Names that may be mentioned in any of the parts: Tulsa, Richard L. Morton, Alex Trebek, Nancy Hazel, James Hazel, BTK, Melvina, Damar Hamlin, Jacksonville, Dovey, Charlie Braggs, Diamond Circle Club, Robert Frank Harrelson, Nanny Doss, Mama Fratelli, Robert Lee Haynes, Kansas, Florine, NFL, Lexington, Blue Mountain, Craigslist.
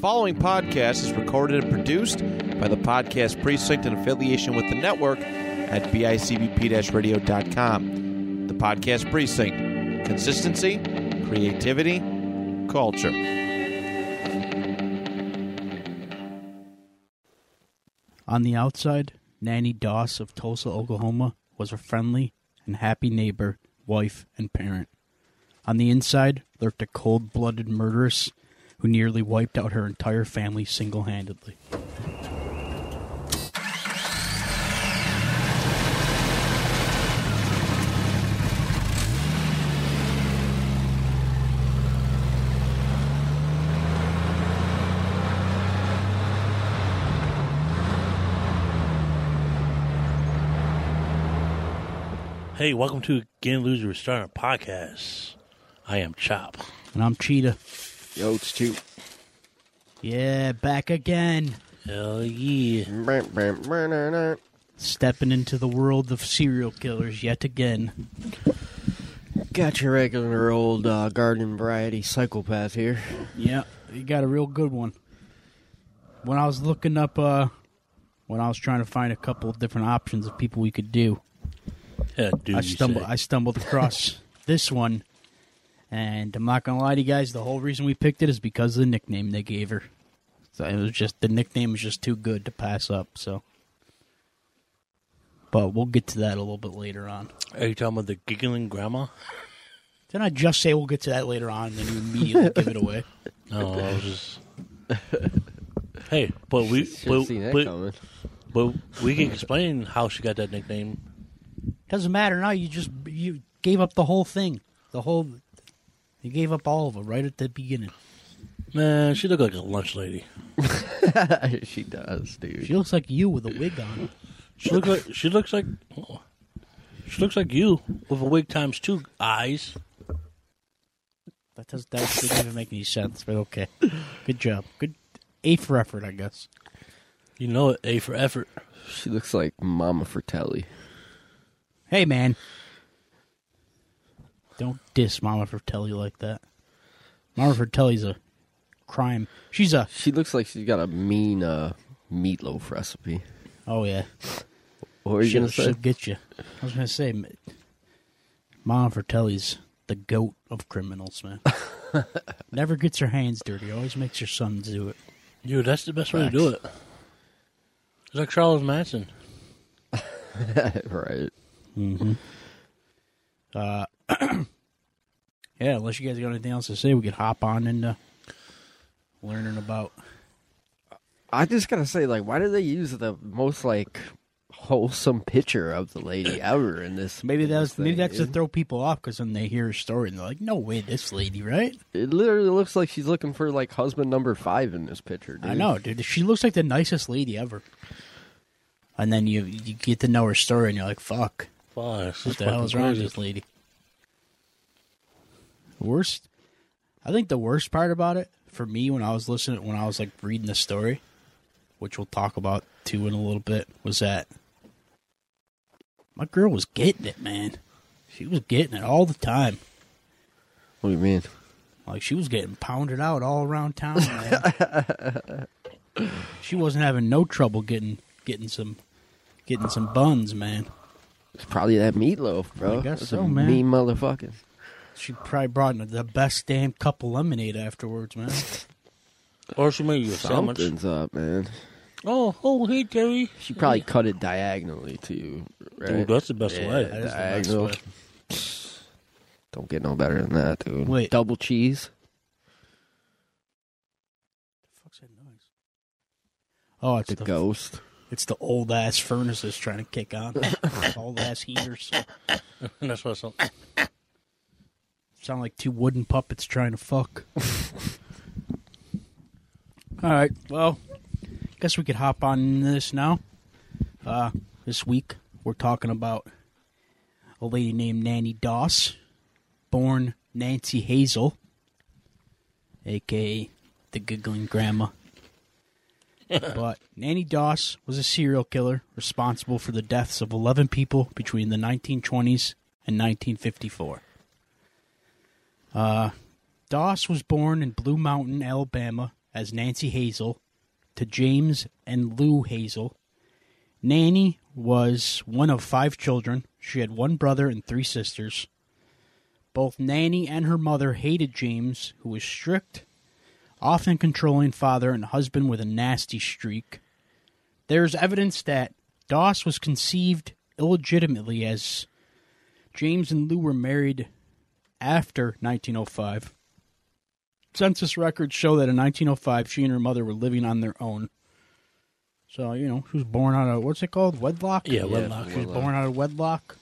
following podcast is recorded and produced by the Podcast Precinct in affiliation with the network at bicbp-radio.com. The Podcast Precinct. Consistency, creativity, culture. On the outside, Nanny Doss of Tulsa, Oklahoma, was a friendly and happy neighbor, wife, and parent. On the inside lurked a cold-blooded murderess who nearly wiped out her entire family single-handedly. Hey, welcome to Again Loser Restaurant Podcast. I am Chop. And I'm Cheetah. Yo, it's Chew. Yeah, back again. Hell yeah. Stepping into the world of serial killers yet again. Got your regular old garden variety psychopath here. Yeah, you got a real good one. When I was looking up, when I was trying to find a couple of different options of people we could do, I stumbled across this one, and I'm not going to lie to you guys, the whole reason we picked it is because of the nickname they gave her. So it was just, the nickname was just too good to pass up, so. But we'll get to that a little bit later on. Are you talking about the giggling grandma? Didn't I just say we'll get to that later on, and then you immediately give it away? No, I was just... Hey, but we can explain how she got that nickname. Doesn't matter now. You gave up the whole thing. You gave up all of it right at the beginning. Man, she looked like a lunch lady. She does, dude. She looks like you with a wig on. She looks like you with a wig times 2 eyes. That doesn't even make any sense. But okay, good job. Good A for effort, I guess. You know it. A for effort. She looks like Mama Fratelli. Hey, man. Don't diss Mama Fratelli like that. Mama Fratelli's a crime. She looks like she's got a mean meatloaf recipe. Oh, yeah. What were you going to say? She'll get you. I was going to say, Mama Fratelli's the goat of criminals, man. Never gets her hands dirty. Always makes her sons do it. Dude, that's the best way to do it. It's like Charles Manson. Right. Mm-hmm. Yeah, unless you guys got anything else to say, we could hop on into learning about. I just gotta say, like, why do they use the most like wholesome picture of the lady ever in this? Maybe that's to throw people off because when they hear her story and they're like, "No way, this lady!" Right? It literally looks like she's looking for like husband number 5 in this picture. Dude. I know, dude. She looks like the nicest lady ever. And then you get to know her story and you're like, "Fuck." What the hell is wrong with this lady? I think the worst part about it for me when I was listening, when I was like reading the story, which we'll talk about too in a little bit, was that my girl was getting it, man. She was getting it all the time. What do you mean? Like she was getting pounded out all around town, man. She wasn't having no trouble getting some buns, man. It's probably that meatloaf, bro. I guess that's so, man. Mean motherfuckers. She probably brought in the best damn cup of lemonade afterwards, man. Or she made you a sandwich. Something's up, man. Oh, hey, Terry. She probably cut it diagonally, too, right? Dude, that's the best way. Diagonal. The best way. Don't get no better than that, dude. Wait. Double cheese. What the fuck's that noise? Oh, it's the ghost. It's the old-ass furnaces trying to kick on. Old-ass heaters. That's what I saw. Sound like two wooden puppets trying to fuck. All right, well, guess we could hop on into this now. This week, we're talking about a lady named Nanny Doss, born Nancy Hazel, a.k.a. the Giggling Grandma. But Nanny Doss was a serial killer responsible for the deaths of 11 people between the 1920s and 1954. Doss was born in Blue Mountain, Alabama, as Nancy Hazel to James and Lou Hazel. Nanny was one of 5 children. She had 1 brother and 3 sisters. Both Nanny and her mother hated James, who was strict, often controlling father and husband with a nasty streak. There's evidence that Doss was conceived illegitimately, as James and Lou were married after 1905. Census records show that in 1905, she and her mother were living on their own. So, you know, she was born out of, what's it called? Wedlock? Yeah, wedlock. She was born out of wedlock.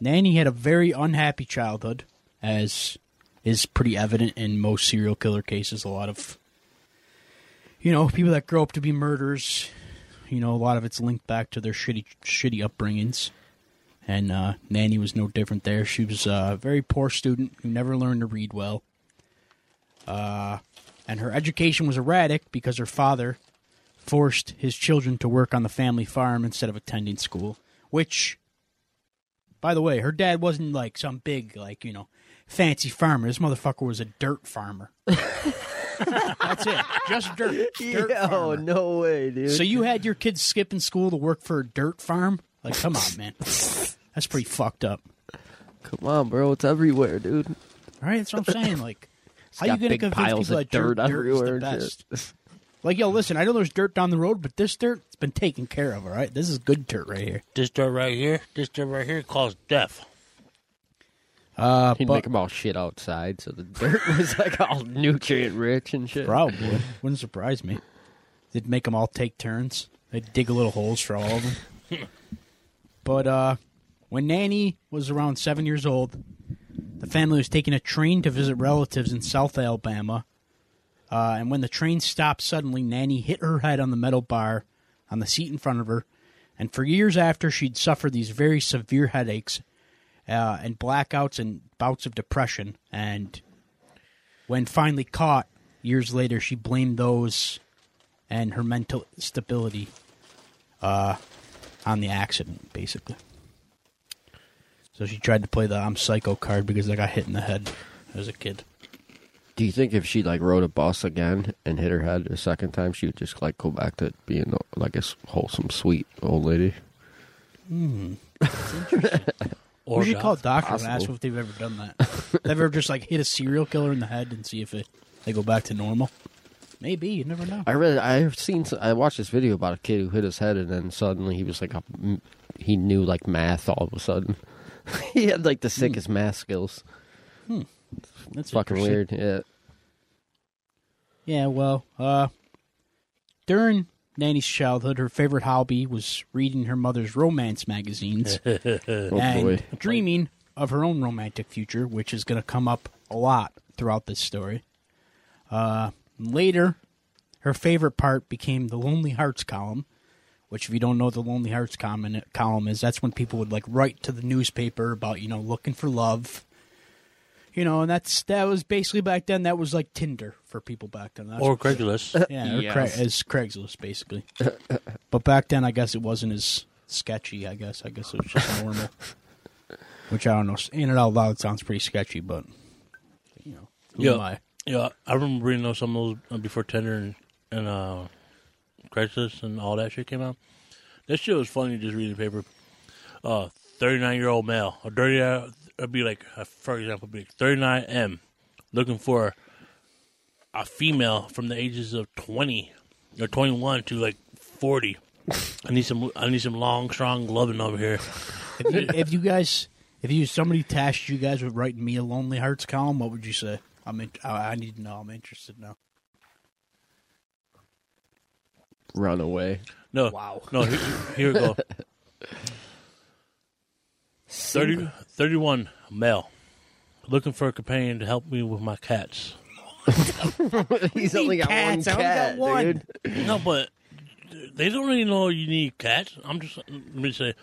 Nanny had a very unhappy childhood, as is pretty evident in most serial killer cases. A lot of, you know, people that grow up to be murderers, you know, a lot of it's linked back to their shitty upbringings. And Nanny was no different there. She was a very poor student who never learned to read well. And her education was erratic because her father forced his children to work on the family farm instead of attending school. Which, by the way, her dad wasn't like some big, like, you know, fancy farmer. This motherfucker was a dirt farmer. That's it. Just dirt. Dirt farmer. Oh, no way, dude. So you had your kids skipping school to work for a dirt farm? Like, come on, man. That's pretty fucked up. Come on, bro. It's everywhere, dude. All right, that's what I'm saying. Like, how you going to convince people that dirt is the best? Like, yo, listen, I know there's dirt down the road, but this dirt, it's been taken care of, all right? This is good dirt right here. This dirt right here caused death. He'd make them all shit outside, so the dirt was, like, all nutrient-rich and shit. Probably. Wouldn't surprise me. They'd make them all take turns. They'd dig little holes for all of them. But when Nanny was around 7 years old, the family was taking a train to visit relatives in South Alabama. And when the train stopped suddenly, Nanny hit her head on the metal bar on the seat in front of her. And for years after, she'd suffered these very severe headaches and blackouts and bouts of depression. And when finally caught years later, she blamed those and her mental stability on the accident, basically. So she tried to play the I'm psycho card because I got hit in the head as a kid. Do you think if she, like, rode a bus again and hit her head a second time, she would just, like, go back to being, like, a wholesome, sweet old lady? Hmm. That's interesting. We should call doctors and ask if they've ever done that. They've ever just, like, hit a serial killer in the head and see if they go back to normal. Maybe, you never know. I watched this video about a kid who hit his head, and then suddenly he was like, he knew like math all of a sudden. He had like the sickest math skills. Hmm. That's fucking weird. Yeah. Well, during Nanny's childhood, her favorite hobby was reading her mother's romance magazines and dreaming of her own romantic future, which is going to come up a lot throughout this story. Later, her favorite part became the Lonely Hearts column, which if you don't know what the Lonely Hearts column is, that's when people would like write to the newspaper about, you know, looking for love. You know, and that was basically back then, that was like Tinder for people back then. Or Craigslist. Yeah, as Craigslist, basically. But back then, I guess it wasn't as sketchy, I guess. I guess it was just normal. Which, I don't know, saying it out loud sounds pretty sketchy, but, you know, who am I? Yeah, I remember reading some of those before Tinder and Craigslist and all that shit came out. That shit was funny just reading the paper. 39-year-old male. For example, it'd be like 39M looking for a female from the ages of 20 or 21 to like 40. I need some long, strong loving over here. If somebody tasked you guys with writing me a Lonely Hearts column, what would you say? I need to know. I'm interested now. Run away. No. Wow. No, here we go. 31, male. Looking for a companion to help me with my cats. He's only got cats. One cat, dude. No, but they don't really know you need cats. Let me say,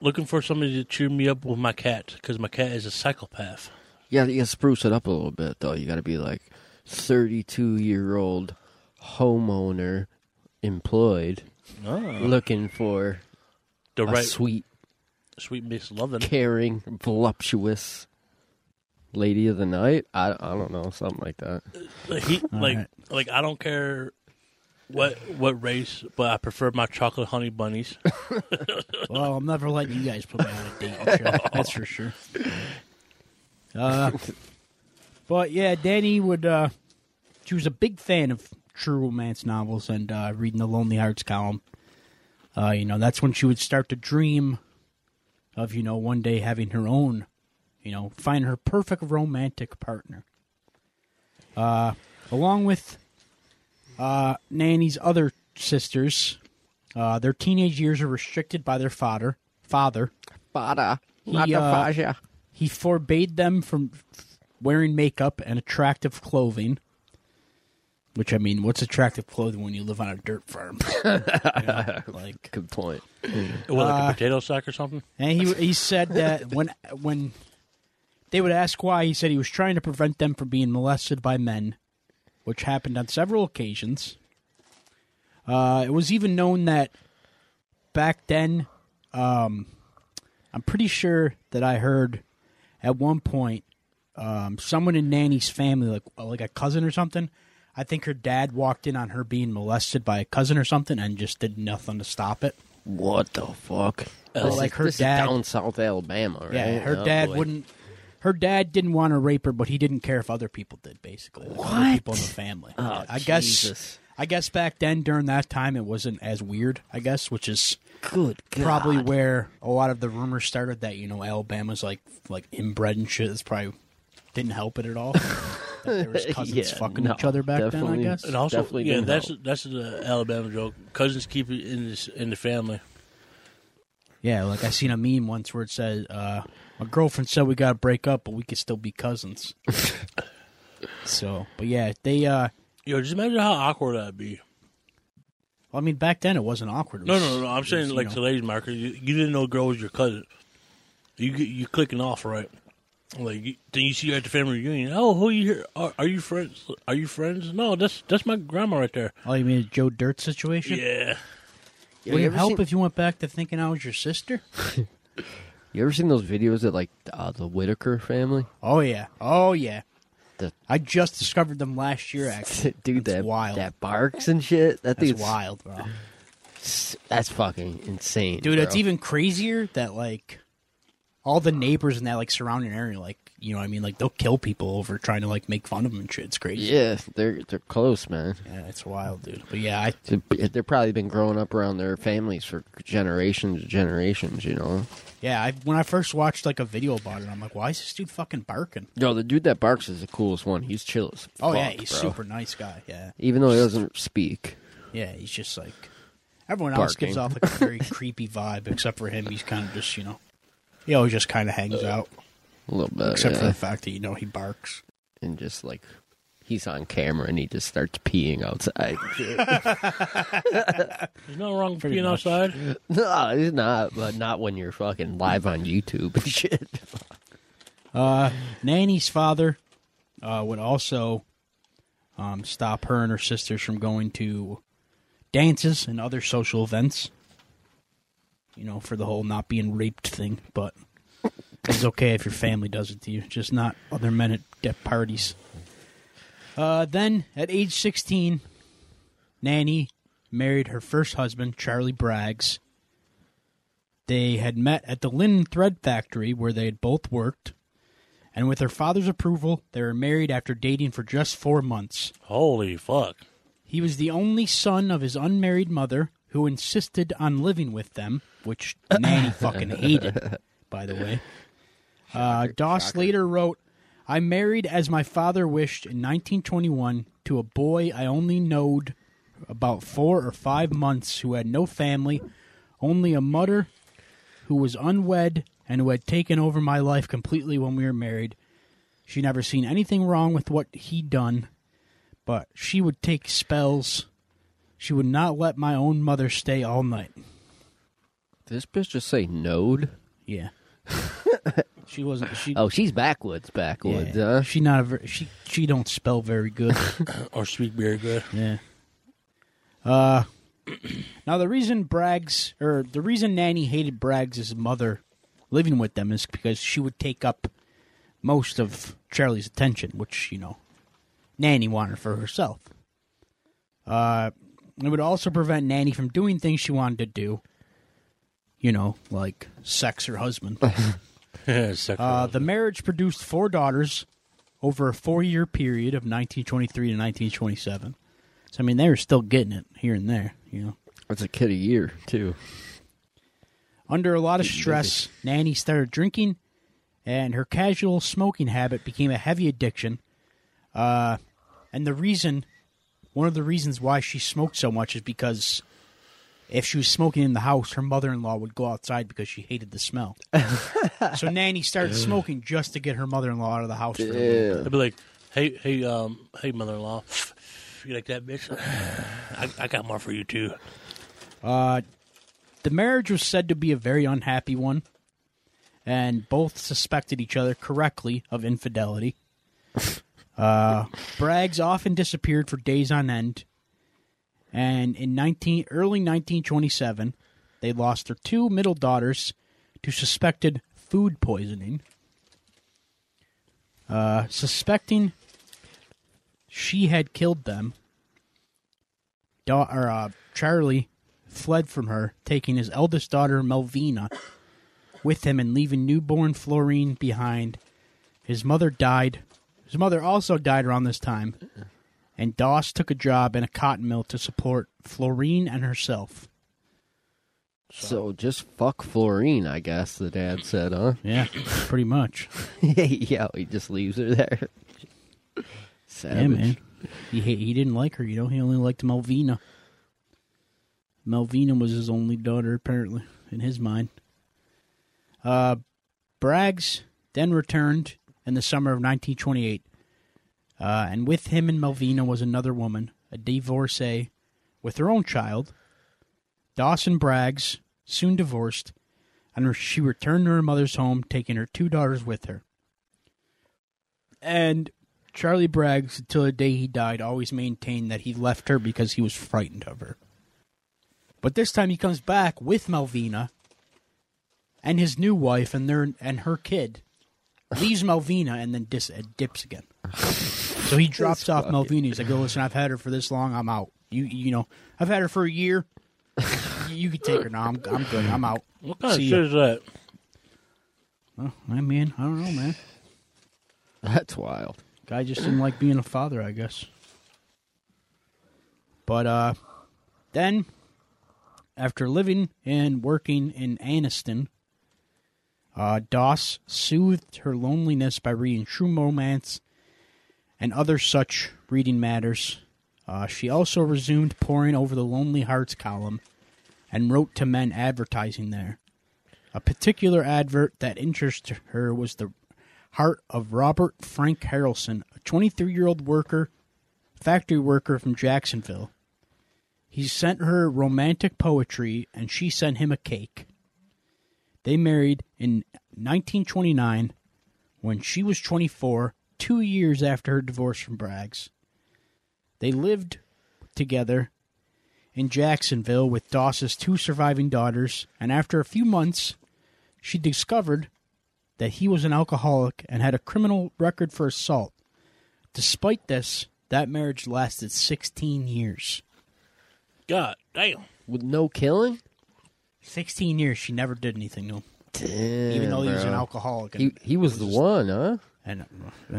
looking for somebody to cheer me up with my cat, because my cat is a psychopath. Yeah, you gotta spruce it up a little bit, though. You gotta be like 32-year-old homeowner, employed, looking for the right, sweet, sweet, caring, voluptuous Lady of the Night? I don't know, something like that. Like I don't care what race, but I prefer my chocolate honey bunnies. Well, I'm never letting you guys put me on a date. That's for sure. But yeah, Danny would. She was a big fan of true romance novels and reading the Lonely Hearts column. You know, that's when she would start to dream of, you know, one day having her own. You know, find her perfect romantic partner. Along with Nanny's other sisters, their teenage years are restricted by their father. He forbade them from wearing makeup and attractive clothing. Which, I mean, what's attractive clothing when you live on a dirt farm? You know, like, good point. Well, like a potato sack or something? And he said that when they would ask why, he said he was trying to prevent them from being molested by men, which happened on several occasions. It was even known that back then, I'm pretty sure that I heard at one point someone in Nanny's family, like a cousin or something, I think her dad walked in on her being molested by a cousin or something and just did nothing to stop it. What the fuck? Her dad is down south Alabama, right? Yeah, her dad didn't want to rape her, but he didn't care if other people did, basically. Like what? Other people in the family. Oh, yeah, I guess back then, during that time, it wasn't as weird, I guess, which is probably where a lot of the rumors started that, you know, Alabama's like inbred and shit. It's probably didn't help it at all. There was cousins each other back then, I guess. And also, yeah, that's the Alabama joke. Cousins keep it in the family. Yeah, like I seen a meme once where it said, "My girlfriend said we gotta break up, but we could still be cousins." So, but yeah, they. Just imagine how awkward that'd be. Well, I mean, back then it wasn't awkward. No. I'm saying like today's market, you didn't know a girl was your cousin. You clicking off, right? Like then you see her at the family reunion. Oh, who are you here? Are you friends? Are you friends? No, that's my grandma right there. Oh, you mean a Joe Dirt situation? Yeah. Would it help if you went back to thinking I was your sister? You ever seen those videos at like the Whitaker family? Oh yeah. I just discovered them last year. Actually, dude, that's wild. That barks and shit. That's wild, bro. That's fucking insane, dude. Bro. It's even crazier that like. All the neighbors in that, like, surrounding area, like, you know what I mean? Like, they'll kill people over trying to, like, make fun of them and shit. It's crazy. Yeah, they're close, man. Yeah, it's wild, dude. But, yeah, they've probably been growing up around their families for generations and generations, you know? Yeah, when I first watched, like, a video about it, I'm like, why is this dude fucking barking? Yo, the dude that barks is the coolest one. He's chill as fuck, yeah, he's a super nice guy, yeah. Even though he doesn't speak. Yeah, he's just, like, everyone else gives off, like, a very creepy vibe, except for him. He's kind of just, you know. He always just kind of hangs out. A little bit, Except for the fact that, you know, he barks. And just, like, he's on camera and he just starts peeing outside. There's nothing wrong with peeing outside. No, he's not, but not when you're fucking live on YouTube and shit. Nanny's father would also stop her and her sisters from going to dances and other social events. You know, for the whole not being raped thing, but it's okay if your family does it to you, just not other men at death parties. Then, at age 16, Nanny married her first husband, Charlie Braggs. They had met at the linen thread factory where they had both worked, and with her father's approval, they were married after dating for just 4 months. Holy fuck. He was the only son of his unmarried mother, who insisted on living with them, which Nanny fucking hated, by the way. Doss later wrote, "I married as my father wished in 1921 to a boy I only knowed about 4 or 5 months who had no family, only a mother who was unwed and who had taken over my life completely when we were married. She never seen anything wrong with what he'd done, but she would take spells. She would not let my own mother stay all night." Did this bitch just say node? Yeah. She wasn't. She's backwoods. Yeah. Huh? She don't spell very good or speak very good. Yeah. Now the reason Nanny hated Braggs' mother living with them is because she would take up most of Charlie's attention, which, you know, Nanny wanted for herself. It would also prevent Nanny from doing things she wanted to do. You know, like sex her husband. The marriage produced 4 daughters over a 4-year period of 1923 to 1927. So, I mean, they were still getting it here and there, you know. That's a kid a year, too. Under a lot of stress, Nanny started drinking, and her casual smoking habit became a heavy addiction. And the reason, one of the reasons why she smoked so much is because if she was smoking in the house, her mother-in-law would go outside because she hated the smell. So Nanny started smoking just to get her mother-in-law out of the house. For a little bit. They'd be like, hey, mother-in-law, you like that, bitch? I got more for you, too. The marriage was said to be a very unhappy one, and both suspected each other correctly of infidelity. Braggs often disappeared for days on end, and in early 1927, they lost their 2 middle daughters to suspected food poisoning. Suspecting she had killed them, Charlie fled from her, taking his eldest daughter, Melvina, with him and leaving newborn Florine behind. His mother died. His mother also died around this time, and Doss took a job in a cotton mill to support Florine and herself. So just fuck Florine, I guess, the dad said, huh? Yeah, pretty much. Yeah, he just leaves her there. Savage. Yeah, man. He didn't like her, you know? He only liked Melvina. Melvina was his only daughter, apparently, in his mind. Braggs then returned in the summer of 1928, and with him and Melvina was another woman, a divorcee, with her own child. Doss and Braggs soon divorced, and she returned to her mother's home, taking her 2 daughters with her. And Charlie Braggs, until the day he died, always maintained that he left her because he was frightened of her. But this time he comes back with Melvina and his new wife and her kid, leaves Melvina, and then dips again. So he drops off Melvina. He's like, oh, listen, I've had her for this long. I'm out. You know, I've had her for a year. You can take her now. I'm good. I'm out. What kind of shit is that? Well, I mean, I don't know, man. That's wild. Guy just didn't like being a father, I guess. But then, after living and working in Anniston, Doss soothed her loneliness by reading true romance and other such reading matters. She also resumed poring over the Lonely Hearts column and wrote to men advertising there. A particular advert that interested her was the heart of Robert Frank Harrelson, a 23-year-old factory worker from Jacksonville. He sent her romantic poetry, and she sent him a cake. They married in 1929 when she was 24, 2 years after her divorce from Braggs. They lived together in Jacksonville with Doss's 2 surviving daughters, and after a few months, she discovered that he was an alcoholic and had a criminal record for assault. Despite this, that marriage lasted 16 years. God damn. With no killing? 16 years, she never did anything to him. Damn, even though he was an alcoholic. He was the one, huh? And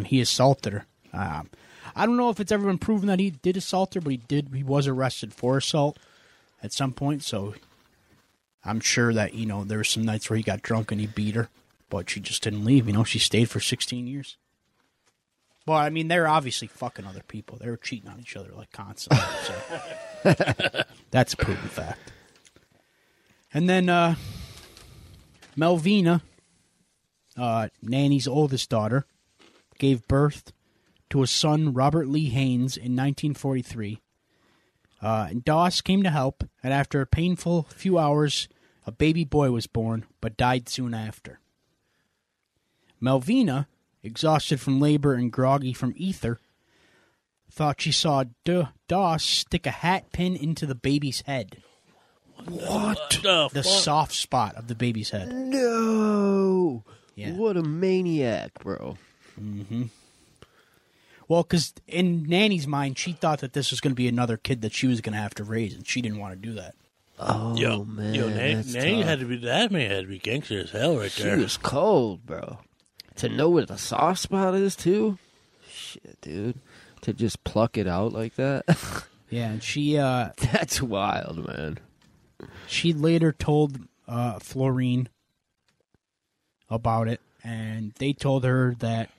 he assaulted her. I don't know if it's ever been proven that he did assault her, but he was arrested for assault at some point, so I'm sure that, you know, there were some nights where he got drunk and he beat her, but she just didn't leave, you know? She stayed for 16 years. Well, I mean, they're obviously fucking other people. They were cheating on each other, like, constantly. So. That's a proven fact. And then Melvina, Nanny's oldest daughter, gave birth to a son, Robert Lee Haynes, in 1943. And Doss came to help, and after a painful few hours, a baby boy was born, but died soon after. Melvina, exhausted from labor and groggy from ether, thought she saw Doss stick a hat pin into the baby's head. What? The soft spot of the baby's head. No! Yeah. What a maniac, bro. Mm-hmm. Well, because in Nanny's mind, she thought that this was going to be another kid that she was going to have to raise, and she didn't want to do that. Oh, yo, man. Yo, Nanny had to be, that man had to be gangster as hell right there. She was cold, bro. To know where the soft spot is, too? Shit, dude. To just pluck it out like that? Yeah, and she... That's wild, man. She later told Florine about it, and they told her that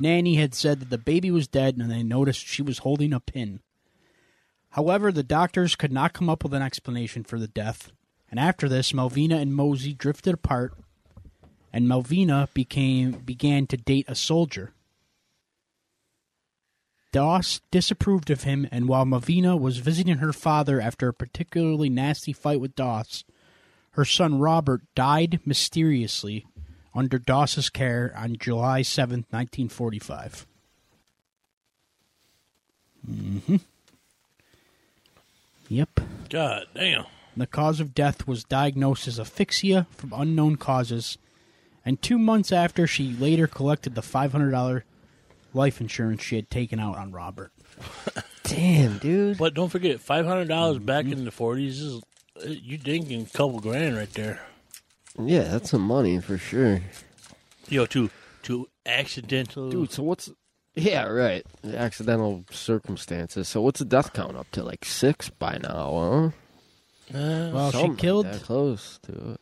Nanny had said that the baby was dead, and they noticed she was holding a pin. However, the doctors could not come up with an explanation for the death, and after this, Melvina and Mosey drifted apart, and Melvina began to date a soldier. Doss disapproved of him, and while Melvina was visiting her father after a particularly nasty fight with Doss, her son Robert died mysteriously under Doss's care on July 7th, 1945. Mm-hmm. Yep. God damn. The cause of death was diagnosed as asphyxia from unknown causes, and 2 months after, she later collected the $500 life insurance she had taken out on Robert. Damn, dude. But don't forget, $500 back in the 40s, is, you're thinking a couple grand right there. Yeah, that's some money for sure. Yo, to accidental... Dude, so what's... Yeah, right. Accidental circumstances. So what's the death count up to? Like 6 by now, huh? Well, she killed... Like close to it.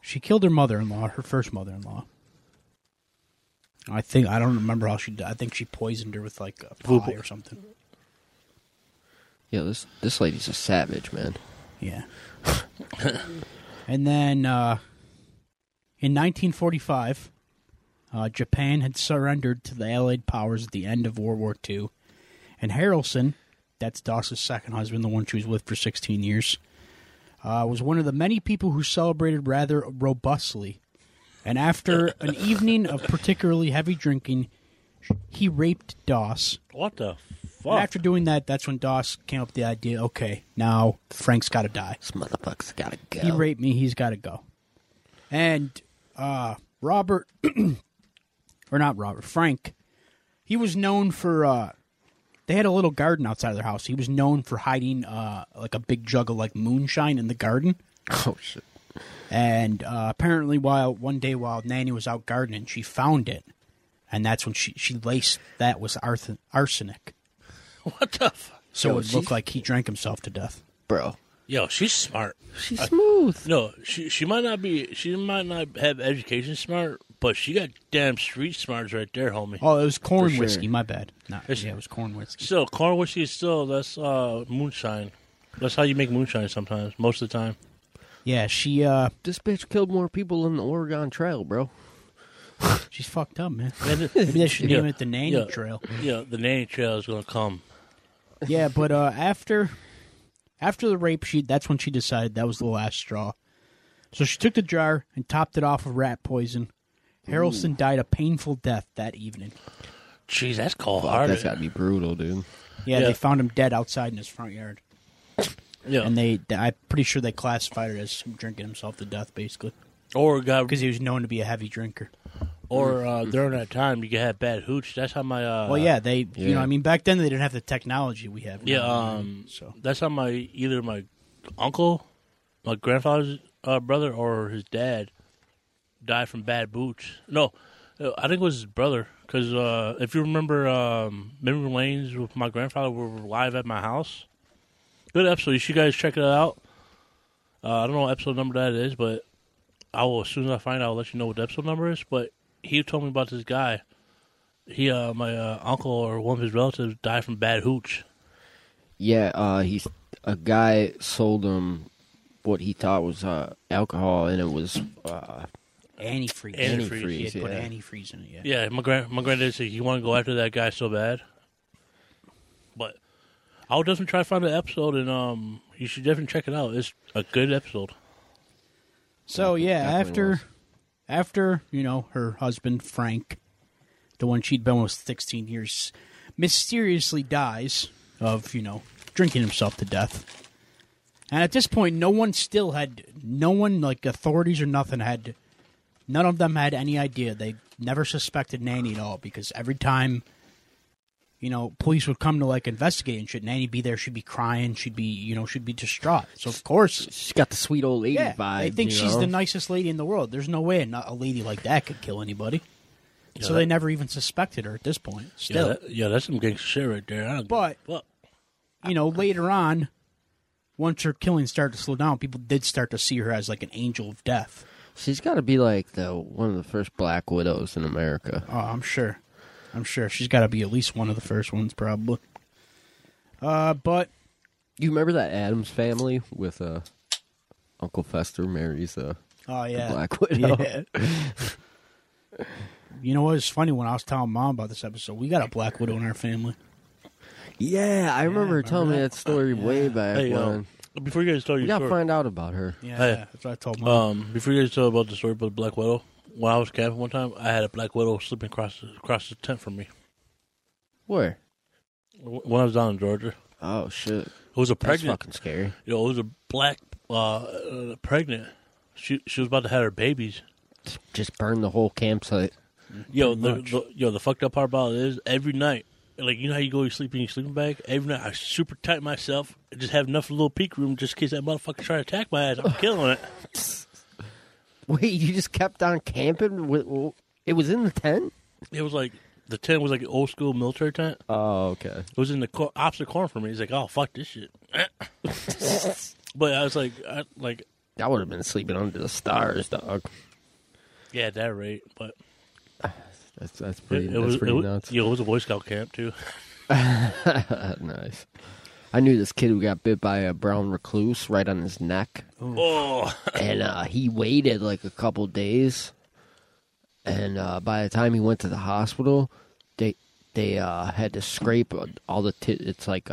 She killed her mother-in-law, her first mother-in-law. I don't remember how she died. I think she poisoned her with, like, a pie or something. Yeah, this lady's a savage, man. Yeah. And then, in 1945, Japan had surrendered to the Allied powers at the end of World War II, and Harrelson, that's Doss's second husband, the one she was with for 16 years... was one of the many people who celebrated rather robustly. And after an evening of particularly heavy drinking, he raped Doss. What the fuck? And after doing that, that's when Doss came up with the idea, okay, now Frank's got to die. This motherfucker's got to go. He raped me, he's got to go. And Robert, or not Robert, Frank, he was known for... They had a little garden outside of their house. He was known for hiding like a big jug of like moonshine in the garden. Oh shit! And apparently, one day while Nanny was out gardening, she found it, and that's when she laced that with arsenic. What the fuck? So it looked like he drank himself to death, bro. Yo, she's smart. She's smooth. No, she might not be. She might not have education smart. But she got damn street smarts right there, homie. Oh, it was corn whiskey. My bad. No, yeah, it was corn whiskey. Still, corn whiskey is still, that's moonshine. That's how you make moonshine sometimes, most of the time. Yeah, she... This bitch killed more people in the Oregon Trail, bro. She's fucked up, man. Maybe they should name it the Nanny Trail. Yeah, the Nanny Trail is going to come. Yeah, but after the rape, that's when she decided that was the last straw. So she took the jar and topped it off with rat poison. Harrelson died a painful death that evening. Jeez, that's cold-hearted. That's got to be brutal, dude. Yeah, they found him dead outside in his front yard. Yeah, and I'm pretty sure they classified it as him drinking himself to death, basically. Or because he was known to be a heavy drinker. Or during that time, you could have bad hooch. That's how my well, yeah, they you know, I mean, back then they didn't have the technology we have. Yeah, so that's how my uncle, my grandfather's brother, or his dad. Died from bad boots. No, I think it was his brother. Because if you remember, memory lanes with my grandfather were live at my house. Good episode. You should guys check it out. I don't know what episode number that is, but I will, as soon as I find out, I'll let you know what the episode number is. But he told me about this guy. He, my uncle or one of his relatives, died from bad hooch. Yeah, he's a guy sold him what he thought was alcohol, and it was. Antifreeze. He had put antifreeze in it, Yeah, my granddad said he wanted to go after that guy so bad. But I would definitely try to find the episode, and you should definitely check it out. It's a good episode. So, after you know, her husband, Frank, the one she'd been with 16 years, mysteriously dies of, you know, drinking himself to death. And at this point, no one like, authorities or nothing had... None of them had any idea. They never suspected Nanny at all, because every time, you know, police would come to, like, investigate and shit, Nanny be there, she'd be crying, she'd be, you know, she'd be distraught. So, of course... She's got the sweet old lady vibe. They think she's the nicest lady in the world. There's no way a lady like that could kill anybody. Yeah, so they never even suspected her at this point. Still. Yeah, that's some gangster shit right there. But, you know, later on, once her killing started to slow down, people did start to see her as, like, an angel of death. She's got to be, like, one of the first black widows in America. Oh, I'm sure. She's got to be at least one of the first ones, probably. But... You remember that Addams Family with Uncle Fester marries the black widow? Yeah. You know what? It's funny, when I was telling Mom about this episode, we got a black widow in our family. Yeah, I remember her telling me that story way back when. Before you guys tell your story, you got to find out about her. Yeah, that's what I told Mom. Before you guys tell about the story about the black widow, when I was camping one time, I had a black widow sleeping across the tent from me. Where? When I was down in Georgia. Oh, shit. It was a pregnant. That's fucking scary. You know, it was a black pregnant. She was about to have her babies. Just burned the whole campsite. Yo, the fucked up part about it is, every night, like, you know how you go to sleep in your sleeping bag? Every night, I super tight myself. I just have enough little peek room just in case that motherfucker try to attack my ass. I'm killing it. Wait, you just kept on camping? It was in the tent? It was like, the tent was like an old school military tent. Oh, okay. It was in the opposite corner for me. He's like, oh, fuck this shit. But I was like, I would have been sleeping under the stars, dog. Yeah, at that rate, but... That's pretty nuts. Yeah, it was a Boy Scout camp, too. Nice. I knew this kid who got bit by a brown recluse right on his neck. Oh. And he waited like a couple days. And by the time he went to the hospital, they had to scrape all the... it's like...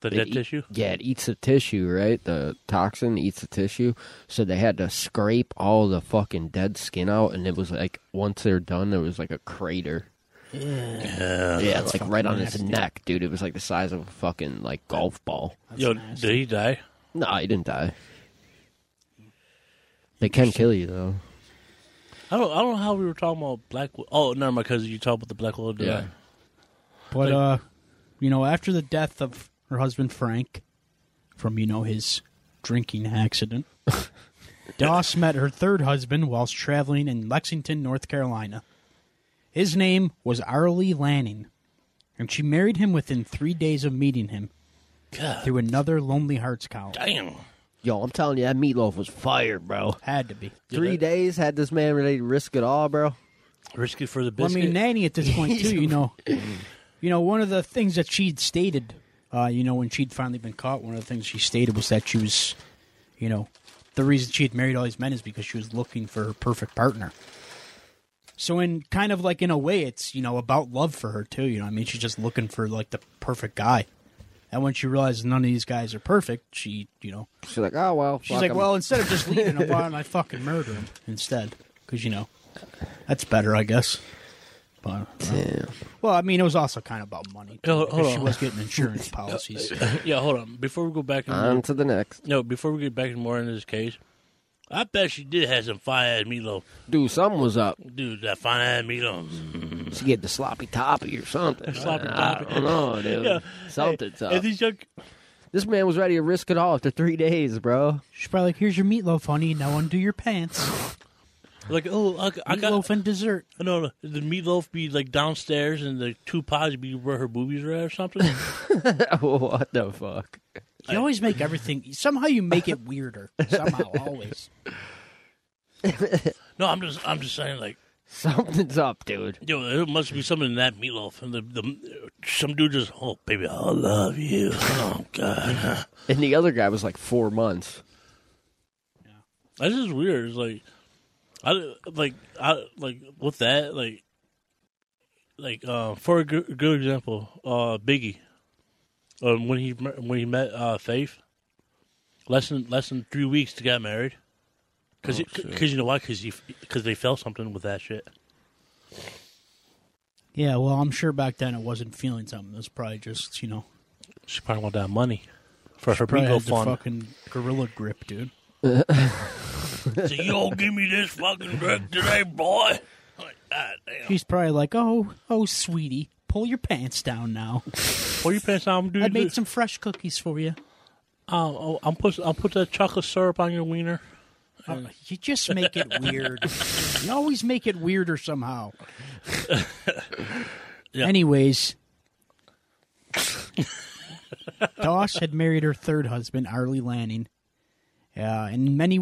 the dead tissue? Yeah, it eats the tissue, right? The toxin eats the tissue. So they had to scrape all the fucking dead skin out, and it was like, once they're done, there was like a crater. Yeah, yeah, it's like right on his neck, dude. It was like the size of a fucking, like, golf ball. Yo, did he die? No, he didn't die. They can kill you, though. I don't know how we were talking about black... Oh, no, my cousin, you talked about the black widow. Yeah. But, you know, after the death of... her husband, Frank, from, you know, his drinking accident, Doss met her third husband whilst traveling in Lexington, North Carolina. His name was Arlie Lanning, and she married him within 3 days of meeting him. God. Through another Lonely Hearts column. Damn. Yo, I'm telling you, that meatloaf was fire, bro. Had to be. 3 days, had this man ready to risk it all, bro. Risk it for the biscuit. Well, I mean, Nanny at this point, too, you know. You know, one of the things that she'd stated... you know, when she'd finally been caught, one of the things she stated was that she was, you know, the reason she had married all these men is because she was looking for her perfect partner. So in kind of like, in a way, it's, you know, about love for her too, you know what I mean? She's just looking for, like, the perfect guy. And when she realizes none of these guys are perfect, she, you know. She's like, oh, well. She's like, well, instead of just leaving him, why don't I fucking murder him instead? Because, you know, that's better, I guess. Damn. Well, I mean, it was also kind of about money. Too, she was getting insurance policies. Yeah, hold on. Before we go back to the next. No, before we get back into more into this case, I bet she did have some fine-ass meatloaf. Dude, something was up. Dude, that fine-ass meatloaf. Mm-hmm. She get the sloppy toppy or something. Sloppy toppy. I don't know, dude. Yeah. Something's up. This man was ready to risk it all after 3 days, bro. She's probably like, here's your meatloaf, honey. Now undo your pants. Like, oh, I got meatloaf and dessert. No, the meatloaf be like downstairs, and the two pies be where her boobies are at or something. What the fuck? You always make everything. Somehow you make it weirder. Somehow, always. No, I'm just saying, like, something's up, dude. Yo, there must be something in that meatloaf, and some dude just, oh baby, I love you. Oh god. And the other guy was like 4 months. Yeah, this is weird. It's like. For a good example, Biggie, when he met Faith, less than 3 weeks to get married, because you know why? Because they felt something with that shit. Yeah, well, I'm sure back then it wasn't feeling something. It was probably just, you know, she probably wanted that money for her bingo fund. Fucking gorilla grip, dude. So you all give me this fucking drink today, boy? Like, God damn. She's probably like, oh, sweetie, pull your pants down now. Pull your pants down. I made some fresh cookies for you. I'll put that chocolate syrup on your wiener. You just make it weird. You always make it weirder somehow. Yeah. Anyways, Doss had married her third husband, Arlie Lanning. In many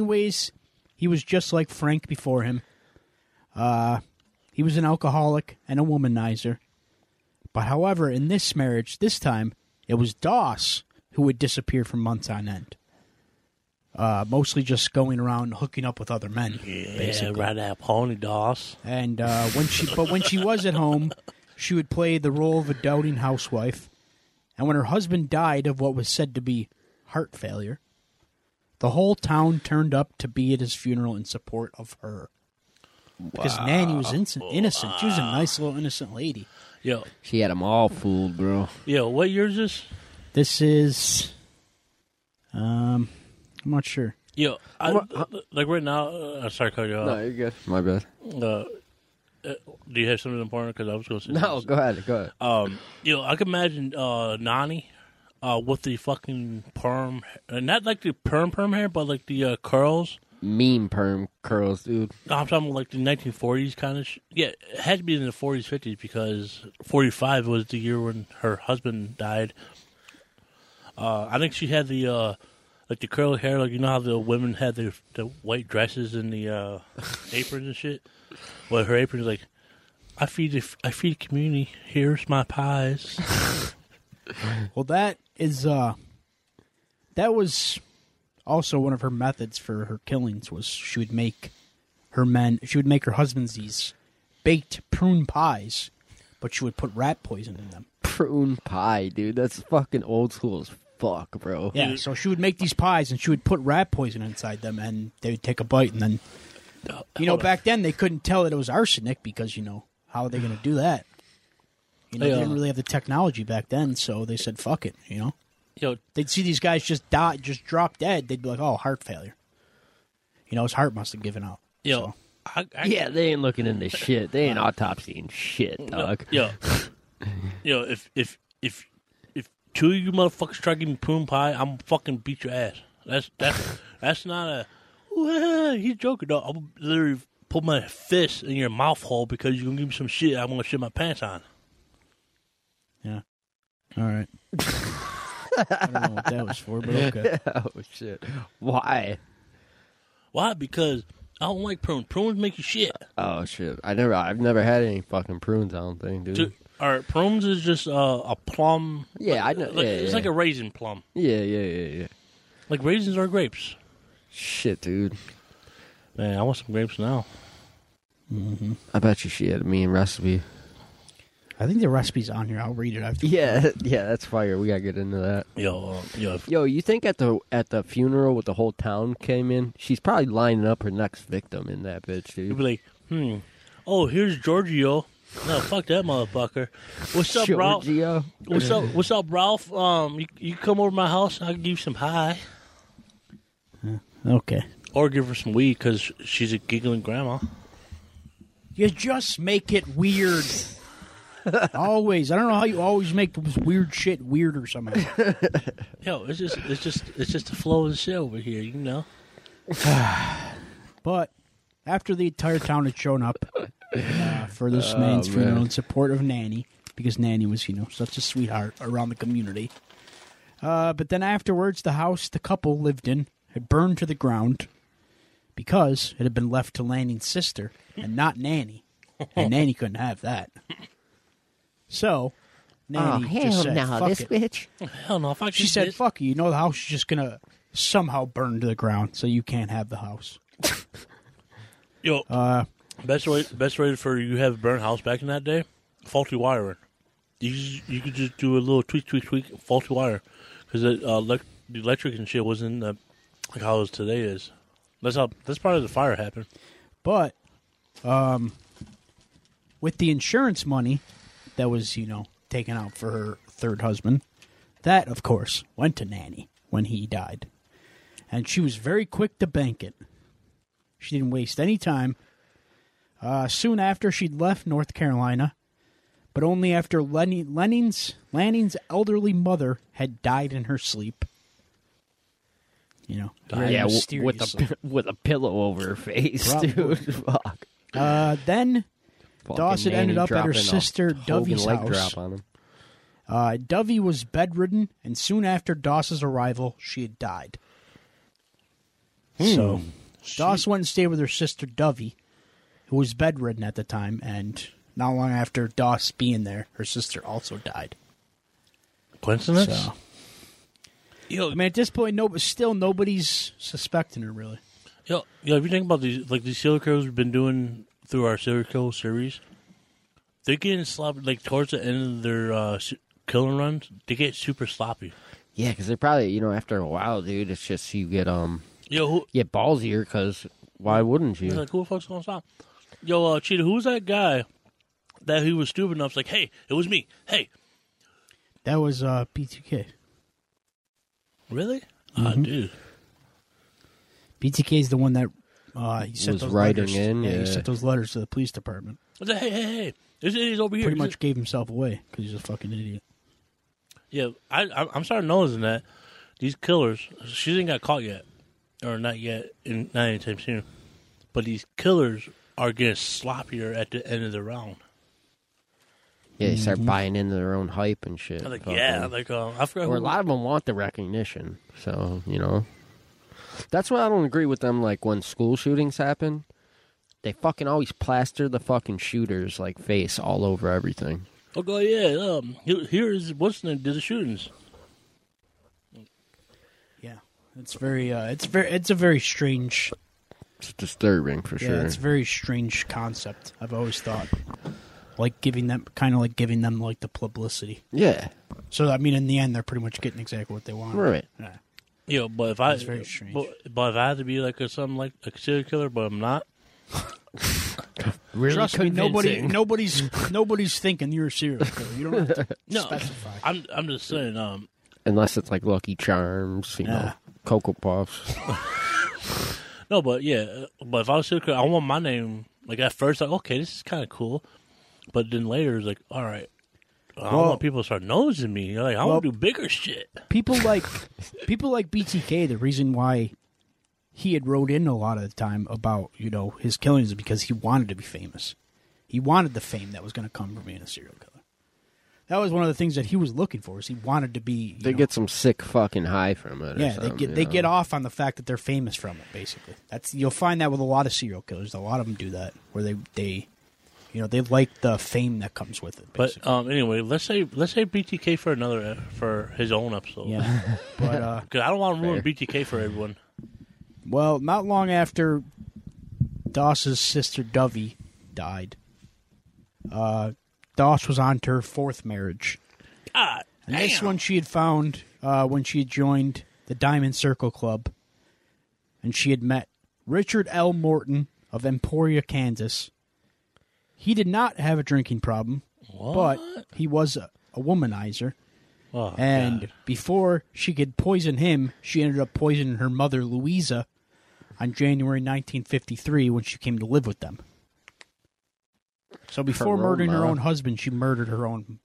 ways, he was just like Frank before him. He was an alcoholic and a womanizer. But however, in this marriage, this time, it was Doss who would disappear for months on end. Mostly just going around hooking up with other men. Yeah, basically. Right at Pony Doss. And when she was at home, she would play the role of a doting housewife. And when her husband died of what was said to be heart failure, the whole town turned up to be at his funeral in support of her. Wow. Because Nanny was innocent. Wow. She was a nice little innocent lady. Yo, she had them all fooled, bro. Yo, what year is this? This is, I'm not sure. Yeah, like right now, I'm sorry to cut you off. No, you're good. My bad. Do you have something important? Because I was going to say no, this. Go ahead. I can imagine Nanny with the fucking perm. Not like the perm hair, but like the curls. Mean perm curls, dude. I'm talking like the 1940s kind of shit. Yeah, it had to be in the 40s, 50s, because 45 was the year when her husband died. I think she had the... like the curly hair, like you know how the women had the white dresses and the aprons and shit? Well, her apron's like, I feed the community, here's my pies. Well, that was also one of her methods for her killings was she would make her husbands these baked prune pies, but she would put rat poison in them. Prune pie, dude, that's fucking old school as fuck, bro. Yeah, so she would make these pies and she would put rat poison inside them and they would take a bite and then, you know, back then they couldn't tell that it was arsenic because, you know, how are they going to do that? You know, they didn't really have the technology back then, so they said, fuck it, you know? Yo, they'd see these guys just die, just drop dead. They'd be like, oh, heart failure. You know, his heart must have given out. Yo, so. Yeah, they ain't looking into shit. They ain't autopsying shit, dog. Yo, yo, if two of you motherfuckers try to give me prune pie, I'm fucking beat your ass. That's not a... Well, he's joking, though. I'll literally put my fist in your mouth hole because you're going to give me some shit I'm going to shit my pants on. Yeah. All right. I don't know what that was for, but okay. Oh, shit. Why? Why? Because I don't like prunes. Prunes make you shit. Oh, shit. I've never had any fucking prunes, I don't think, dude. All right, prunes is just a plum. Yeah, I know. Like, it's like a raisin plum. Yeah. Like raisins are grapes. Shit, dude. Man, I want some grapes now. Mm-hmm. I bet you she had me and recipe. I think the recipe's on here. I'll read it after. Yeah, that's fire. We gotta get into that. Yo, you think at the funeral with the whole town came in, she's probably lining up her next victim in that bitch, dude. You'd be like, oh, here's Giorgio. No, fuck that motherfucker. What's up, Giorgio? Ralph? What's up, Ralph? You come over to my house, I'll give you some pie. Okay. Or give her some weed, because she's a giggling grandma. You just make it weird. Always. I don't know how you always make this weird shit weirder somehow. Yo, it's just the flow of the shit over here, you know? But after the entire town had shown up... for this man's funeral in support of Nanny, because Nanny was, you know, such a sweetheart around the community. But then afterwards, the house the couple lived in had burned to the ground because it had been left to Lanning's sister and not Nanny. And Nanny couldn't have that. So, Nanny just said, fuck it. Bitch. Hell no, fuck she said, fuck you, you know the house is just going to somehow burn to the ground, so you can't have the house. Yo. Best way for you to have a burnt house back in that day, faulty wiring. You could just do a little tweak, faulty wire. Because the electric and shit wasn't like how it today is. That's probably the fire happened. But with the insurance money that was, you know, taken out for her third husband, that, of course, went to Nanny when he died. And she was very quick to bank it. She didn't waste any time. Soon after, she'd left North Carolina, but only after Lanning's elderly mother had died in her sleep. You know, yeah, with a pillow over her face, probably. Dude. Fuck. Then Doss had ended up at her sister Dovey's house. Dovey was bedridden, and soon after Doss's arrival, she had died. So Doss went and stayed with her sister Dovey, who was bedridden at the time, and not long after Doss being there, her sister also died. Coincidence? So, I mean, at this point, nobody's suspecting her, really. Yeah, if you think about these serial killers we've been doing through our serial killer series, they're getting sloppy. Like, towards the end of their killing runs, they get super sloppy. Yeah, because they're probably, after a while, dude, it's just you get ballsier, because why wouldn't you? It's like, who the fuck's going to stop? Yo, Cheetah, who's that guy that he was stupid enough? It's like, hey, it was me. Hey. That was BTK. Really? Dude. BTK is the one that he sent those writing letters. He sent those letters to the police department. I said, hey, this idiot's over here. Pretty much gave himself away because he's a fucking idiot. Yeah, I'm starting noticing that these killers, she didn't got caught yet, or not yet, and not anytime soon. But these killers are getting sloppier at the end of the round. Yeah, they start buying into their own hype and shit. I forgot. Or a lot of them want the recognition, so that's why I don't agree with them. Like when school shootings happen, they fucking always plaster the fucking shooter's face all over everything. Okay, yeah. Here's Winston did the shootings. Yeah, it's very, it's a very strange. It's disturbing for sure. Yeah, it's a very strange concept. I've always thought. Like giving them the publicity. Yeah. So I mean, in the end, they're pretty much getting exactly what they want. Right. Yeah. But if that's very strange. But if I had to be like a serial killer, but I'm not. Really? Trust me, nobody's thinking you're a serial killer. You don't have to specify. I'm just saying. Unless it's like Lucky Charms, you know, Cocoa Puffs. No, but yeah, but if I was a serial killer, I want my name. Like at first, okay, this is kind of cool. But then later, it's like, all right, I don't want people to start nosing me. Like, I want to do bigger shit. People like BTK, the reason why he had wrote in a lot of the time about, his killings is because he wanted to be famous. He wanted the fame that was going to come from being a serial killer. That was one of the things that he was looking for, is he wanted to be... They get some sick fucking high from it. Yeah, they get off on the fact that they're famous from it, basically. You'll find that with a lot of serial killers. A lot of them do that, where they they like the fame that comes with it. Basically. But anyway, let's say BTK for for his own episode. Yeah, but because I don't want to ruin BTK for everyone. Well, not long after Doss's sister Dovey died, Doss was on to her fourth marriage. God, and this one she had found when she had joined the Diamond Circle Club, and she had met Richard L. Morton of Emporia, Kansas. He did not have a drinking problem, but he was a womanizer. Oh, and God. Before she could poison him, she ended up poisoning her mother, Louisa, on January 1953 when she came to live with them. So before murdering her own husband, she murdered her own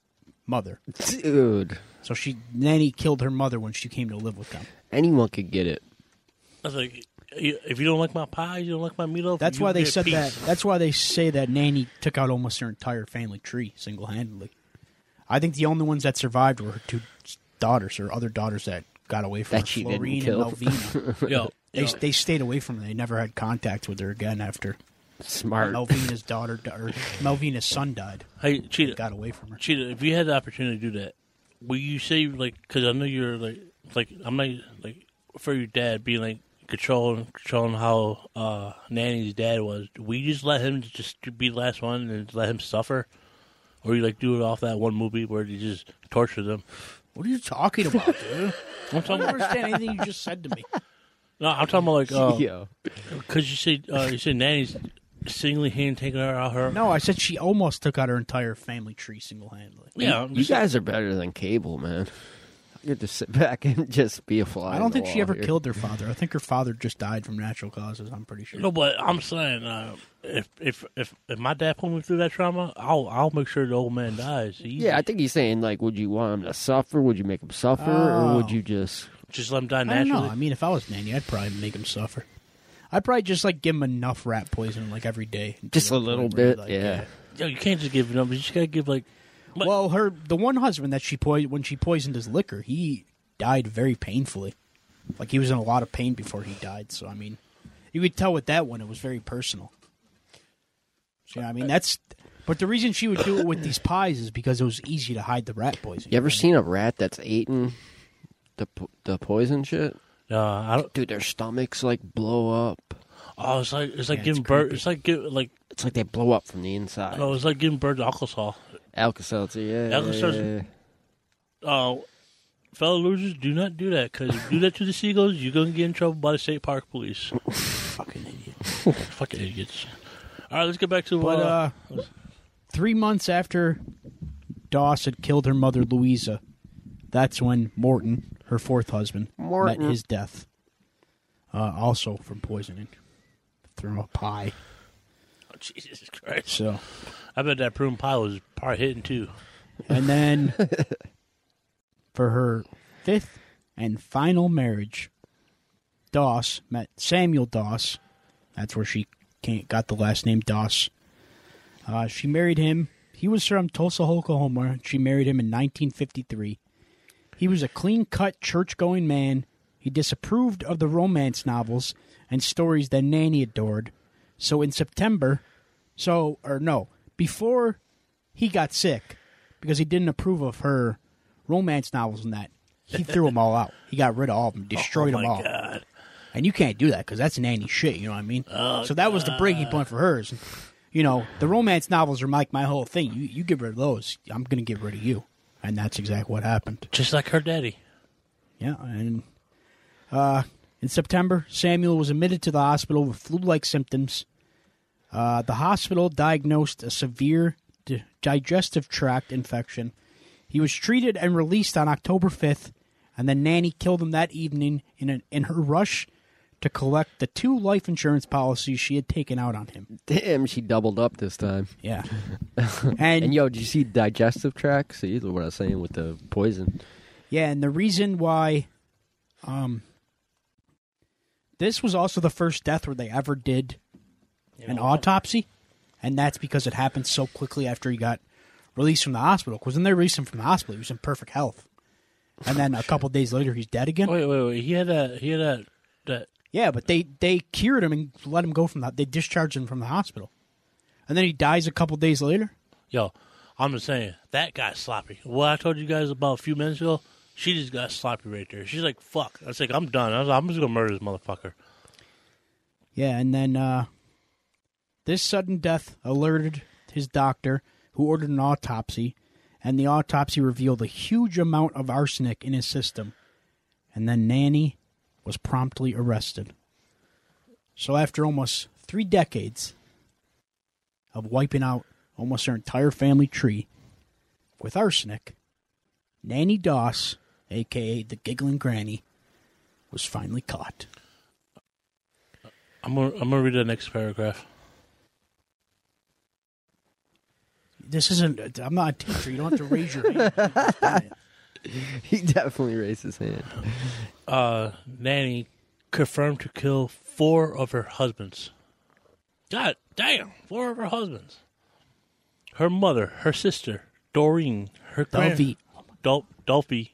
mother. Dude. So Nanny killed her mother when she came to live with them. Anyone could get it. I was like... If you don't like my pie, you don't like my meatloaf. That's why they said that. That's why they say that Nanny took out almost her entire family tree single-handedly. I think the only ones that survived were her two daughters or other daughters that got away from her, Florine and Melvina. They stayed away from her. They never had contact with her again after Melvina's daughter or Melvina's son died. Hey, Cheetah, got away from her. Cheetah, if you had the opportunity to do that, will you say because I know you're I'm not for your dad being like. Controlling how Nanny's dad was. We just let him just be the last one and let him suffer, or you do it off that one movie where you just torture them. What are you talking about, dude? I don't understand anything you just said to me. No, I'm talking about because you said Nanny's single-handedly taking her out. Her no, I said she almost took out her entire family tree single-handedly. Yeah, you guys are better than cable, man. You just sit back and just be a fly. I don't think she ever killed her father. I think her father just died from natural causes. I'm pretty sure. No, but I'm saying if my dad put me through that trauma, I'll make sure the old man dies. Easy. Yeah, I think he's saying, like, would you want him to suffer? Would you make him suffer, or would you just let him die naturally? I don't know. I mean, if I was Nanny, I'd probably make him suffer. I'd probably just, like, give him enough rat poison, like, every day. Just a little bit, like, yeah. Yo, you can't just give it up. You just gotta give, like... Well, the one husband that she poisoned his liquor, he died very painfully. Like, he was in a lot of pain before he died. So, I mean, you could tell with that one, it was very personal. So, I mean, that's... But the reason she would do it with these pies is because it was easy to hide the rat poison. You ever seen a rat that's eating the poison shit? No, I don't... Dude, their stomachs, like, blow up. Oh, it's like giving birds... It's like they blow up from the inside. Oh, it's like giving birds alcohol. Alka-Seltzer, yeah. Alka-Seltzer. Oh, fellow losers, do not do that, because if you do that to the seagulls, you're going to get in trouble by the state park police. Fucking idiots. Fucking idiots. All right, let's get back to... But 3 months after Doss had killed her mother, Louisa, that's when Morton, her fourth husband, met his death. Also from poisoning. Through a pie. Oh, Jesus Christ. So... I bet that prune pie was probably hitting, too. And then, for her fifth and final marriage, Doss met Samuel Doss. That's where she got the last name Doss. She married him. He was from Tulsa, Oklahoma. She married him in 1953. He was a clean-cut, church-going man. He disapproved of the romance novels and stories that Nanny adored. Before he got sick, because he didn't approve of her romance novels and that, he threw them all out. He got rid of all of them, destroyed them all. God. And you can't do that, because that's Nanny shit, you know what I mean? Oh, so that was the breaking point for hers. You know, the romance novels are like my whole thing. You get rid of those, I'm going to get rid of you. And that's exactly what happened. Just like her daddy. Yeah, and in September, Samuel was admitted to the hospital with flu-like symptoms. The hospital diagnosed a severe digestive tract infection. He was treated and released on October 5th, and then Nanny killed him that evening in her rush to collect the two life insurance policies she had taken out on him. Damn, she doubled up this time. Yeah. And yo, did you see digestive tract? See what I was saying with the poison. Yeah, and the reason why... this was also the first death where they ever did... an autopsy, and that's because it happened so quickly after he got released from the hospital. Because when they released him from the hospital, he was in perfect health, and then a couple days later, he's dead again. Wait! He had that. Yeah, but they cured him and let him go from that. They discharged him from the hospital, and then he dies a couple days later. Yo, I'm just saying that got sloppy. What I told you guys about a few minutes ago, she just got sloppy right there. She's like, "Fuck!" I was like, "I'm done. I'm just gonna murder this motherfucker." Yeah, and then. This sudden death alerted his doctor, who ordered an autopsy, and the autopsy revealed a huge amount of arsenic in his system. And then Nanny was promptly arrested. So after almost 3 decades of wiping out almost her entire family tree with arsenic, Nanny Doss, a.k.a. the Giggling Granny, was finally caught. I'm gonna read the next paragraph. This isn't... I'm not a teacher. You don't have to raise your hand. He definitely raised his hand. Nanny confirmed to kill 4 of her husbands. God damn! 4 of her husbands. Her mother, her sister, Doreen, her grandson... Dovey.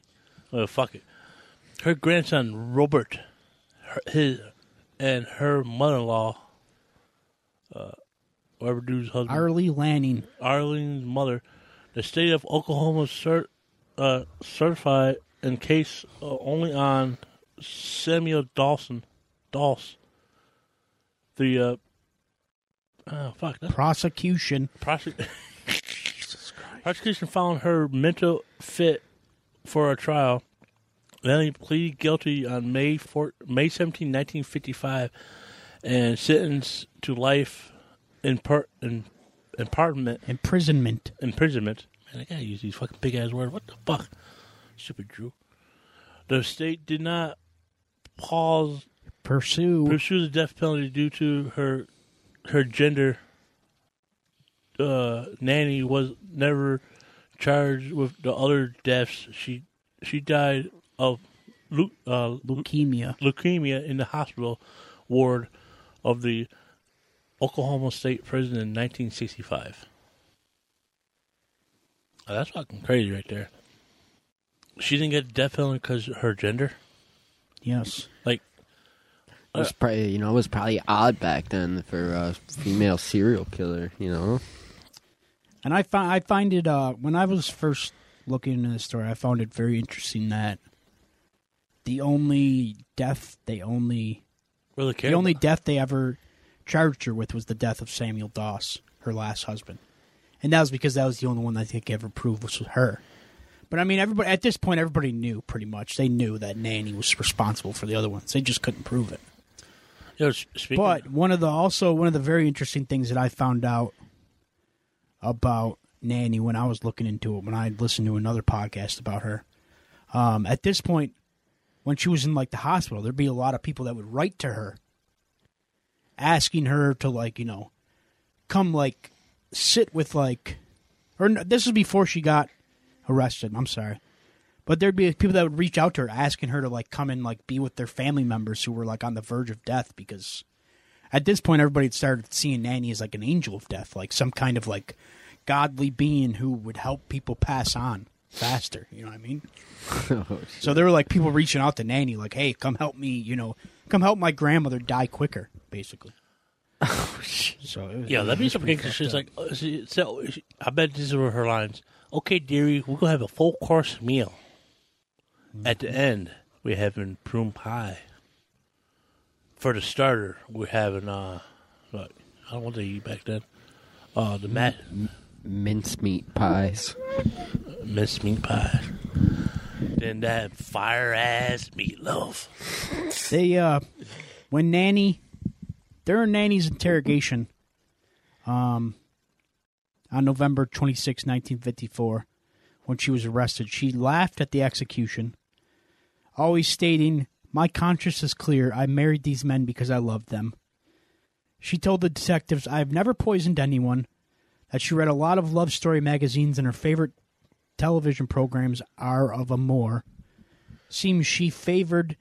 Oh, fuck it. Her grandson, Robert, and her mother-in-law... whatever dude's husband. Arlie Lanning. Arlene's mother. The state of Oklahoma certified in case only on Samuel Doss. Prosecution found her mental fit for a trial. Lanning pleaded guilty on May 17, 1955 and sentenced to life imprisonment. Man, I gotta use these fucking big ass words. What the fuck? Stupid Drew. The state did not pursue the death penalty due to her gender. Nanny was never charged with the other deaths. She died of leukemia in the hospital ward of the Oklahoma State Prison in 1965. Oh, that's fucking crazy right there. She didn't get the death penalty because of her gender? Yes. Like, it was probably odd back then for a female serial killer, you know? And I find it, when I was first looking into this story, I found it very interesting that the only death they ever charged her with was the death of Samuel Doss, her last husband. And that was because that was the only one that I think ever proved was her. But I mean, everybody at this point, everybody knew pretty much. They knew that Nanny was responsible for the other ones. They just couldn't prove it. You know, but one of the very interesting things that I found out about Nanny when I was looking into it, when I listened to another podcast about her, at this point, when she was in like the hospital, there'd be a lot of people that would write to her, asking her to come sit with this was before she got arrested, I'm sorry. But there'd be people that would reach out to her asking her to come and be with their family members who were on the verge of death, because at this point everybody had started seeing Nanny as an angel of death, some kind of godly being who would help people pass on faster, you know what I mean? So there were people reaching out to Nanny hey, come help me, come help my grandmother die quicker, basically. Oh, shit. That'd be something. She's I bet these were her lines. Okay, dearie, we're going to have a full-course meal. Mm-hmm. At the end, we're having prune pie. For the starter, we're having, I don't want to eat back then, mincemeat pies. Mincemeat pies. Then that fire-ass meatloaf. During Nanny's interrogation, on November 26, 1954, when she was arrested, she laughed at the execution, always stating, "My conscience is clear. I married these men because I loved them." She told the detectives, "I have never poisoned anyone," that she read a lot of love story magazines and her favorite television programs are of amour. Seems she favored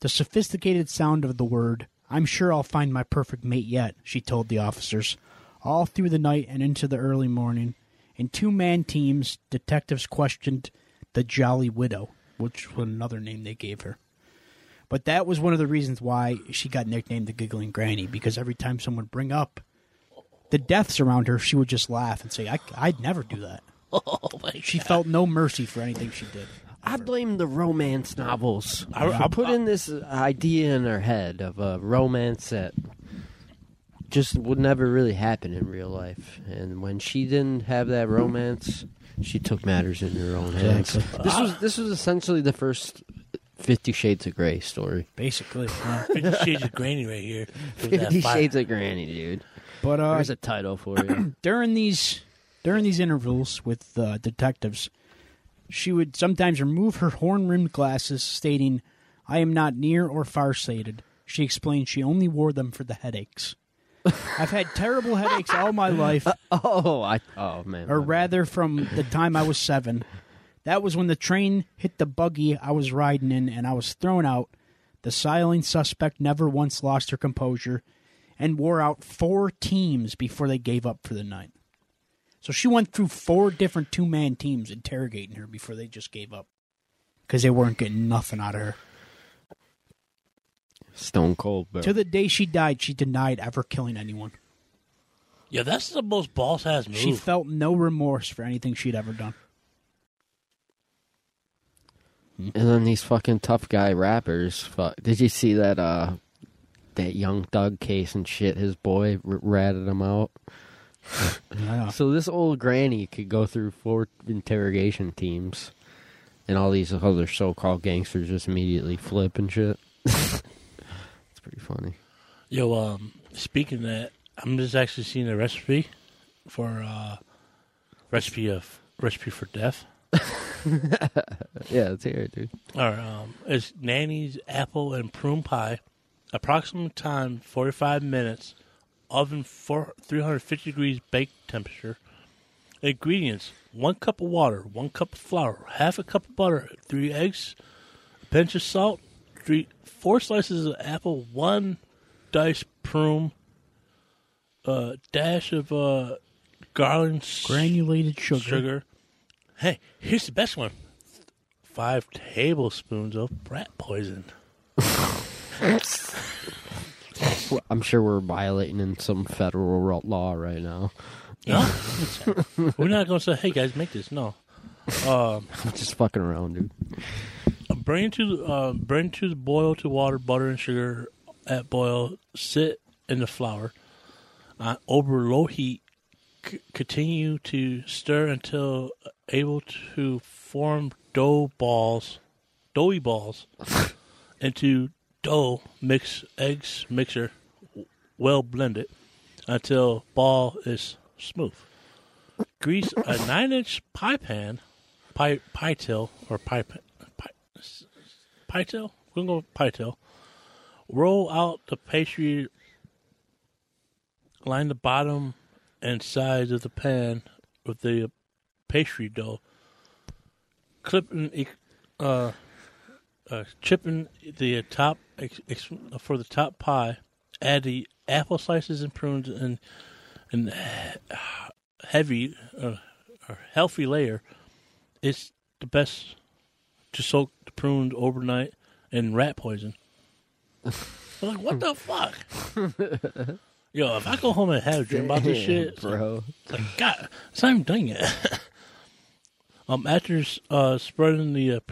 the sophisticated sound of the word. "I'm sure I'll find my perfect mate yet," she told the officers. All through the night and into the early morning, in two-man teams, detectives questioned the Jolly Widow, which was another name they gave her. But that was one of the reasons why she got nicknamed the Giggling Granny, because every time someone would bring up the deaths around her, she would just laugh and say, I'd never do that. Oh my God. She felt no mercy for anything she did. I blame the romance novels. I put in this idea in her head of a romance that just would never really happen in real life. And when she didn't have that romance, she took matters in her own hands. Exactly. This was essentially the first 50 Shades of Grey story. Basically. 50 Shades of Granny right here. 50 Shades of Granny, dude. But, there's a title for you. During these interviews with detectives, she would sometimes remove her horn-rimmed glasses, stating, "I am not near or far-sighted." She explained she only wore them for the headaches. "I've had terrible headaches all my life." Oh man. Or rather, from the time I was 7. That was when the train hit the buggy I was riding in and I was thrown out. The silent suspect never once lost her composure and wore out 4 teams before they gave up for the night. So she went through 4 different two-man teams interrogating her before they just gave up, because they weren't getting nothing out of her. Stone cold, bro. To the day she died, she denied ever killing anyone. Yeah, that's the most boss-ass move. She felt no remorse for anything she'd ever done. And then these fucking tough guy rappers. Fuck. Did you see that Young Thug case and shit? His boy ratted him out. Yeah. So this old granny could go through 4 interrogation teams, and all these other so-called gangsters just immediately flip and shit. It's pretty funny. Yo, speaking of that, I'm just actually seeing a recipe for death. Yeah, let's hear it, dude. All right. It's Nanny's apple and prune pie. Approximate time, 45 minutes. Oven 350 degrees bake temperature. Ingredients, 1 cup of water, 1 cup of flour, half a cup of butter, 3 eggs, a pinch of salt, 4 slices of apple, 1 diced prune, a dash of garland granulated sugar. Hey, here's the best one. 5 tablespoons of rat poison. I'm sure we're violating in some federal law right now. No, we're not going to say, hey, guys, make this. No. I'm just fucking around, dude. Bring to the boil to water, butter and sugar at boil. Sit in the flour. Over low heat, continue to stir until able to form doughy balls into dough. Mix eggs mixer, well blended until ball is smooth. Grease a 9-inch pie pan, pie tail. We're gonna go with pie tail. Roll out the pastry. Line the bottom and sides of the pan with the pastry dough. Chipping the top for the top pie. Add the apple slices and prunes and heavy or healthy layer. It's the best to soak the prunes overnight in rat poison. I'm like, what the fuck? Yo, if I go home and have a dream about this shit, bro, it's like, God, it's not even done yet. After spreading the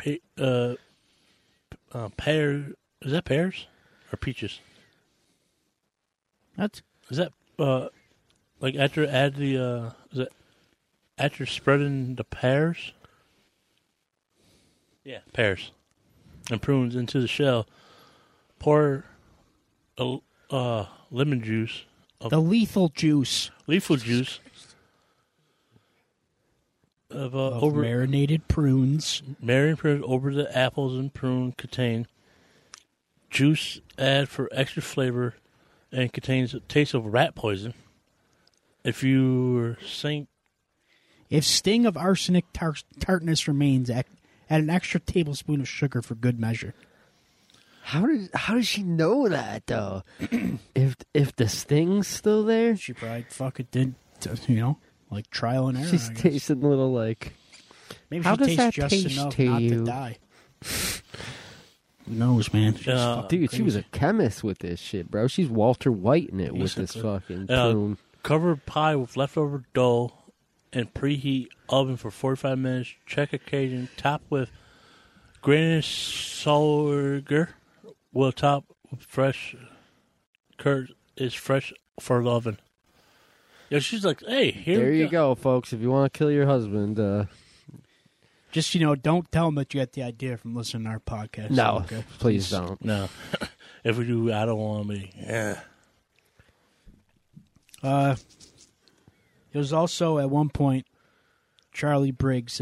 pear, is that pears or peaches? After spreading the pears? Yeah, pears and prunes into the shell, pour lemon juice. The lethal juice of marinated prunes over the apples and prune contain juice. Add for extra flavor, and contains a taste of rat poison. If sting of arsenic tartness remains, add an extra tablespoon of sugar for good measure. How does she know that though? if the sting's still there, she probably fucking did. You know. Like trial and error. She's tasting a little like. Maybe how she does tastes that just taste enough to not you? To die. Who knows, man? Dude, she was a chemist with this shit, bro. She's Walter White in it with this fucking prune. Cover pie with leftover dough and preheat oven for 45 minutes. Check occasion. Top with grated sugar. Will top with fresh. Curd is fresh for the oven. Yeah, she's like, hey, here you go, folks. If you want to kill your husband, just don't tell him that you got the idea from listening to our podcast. No, okay? Please don't. No, if we do, I don't want to be. Yeah. It was also at one point Charlie Briggs,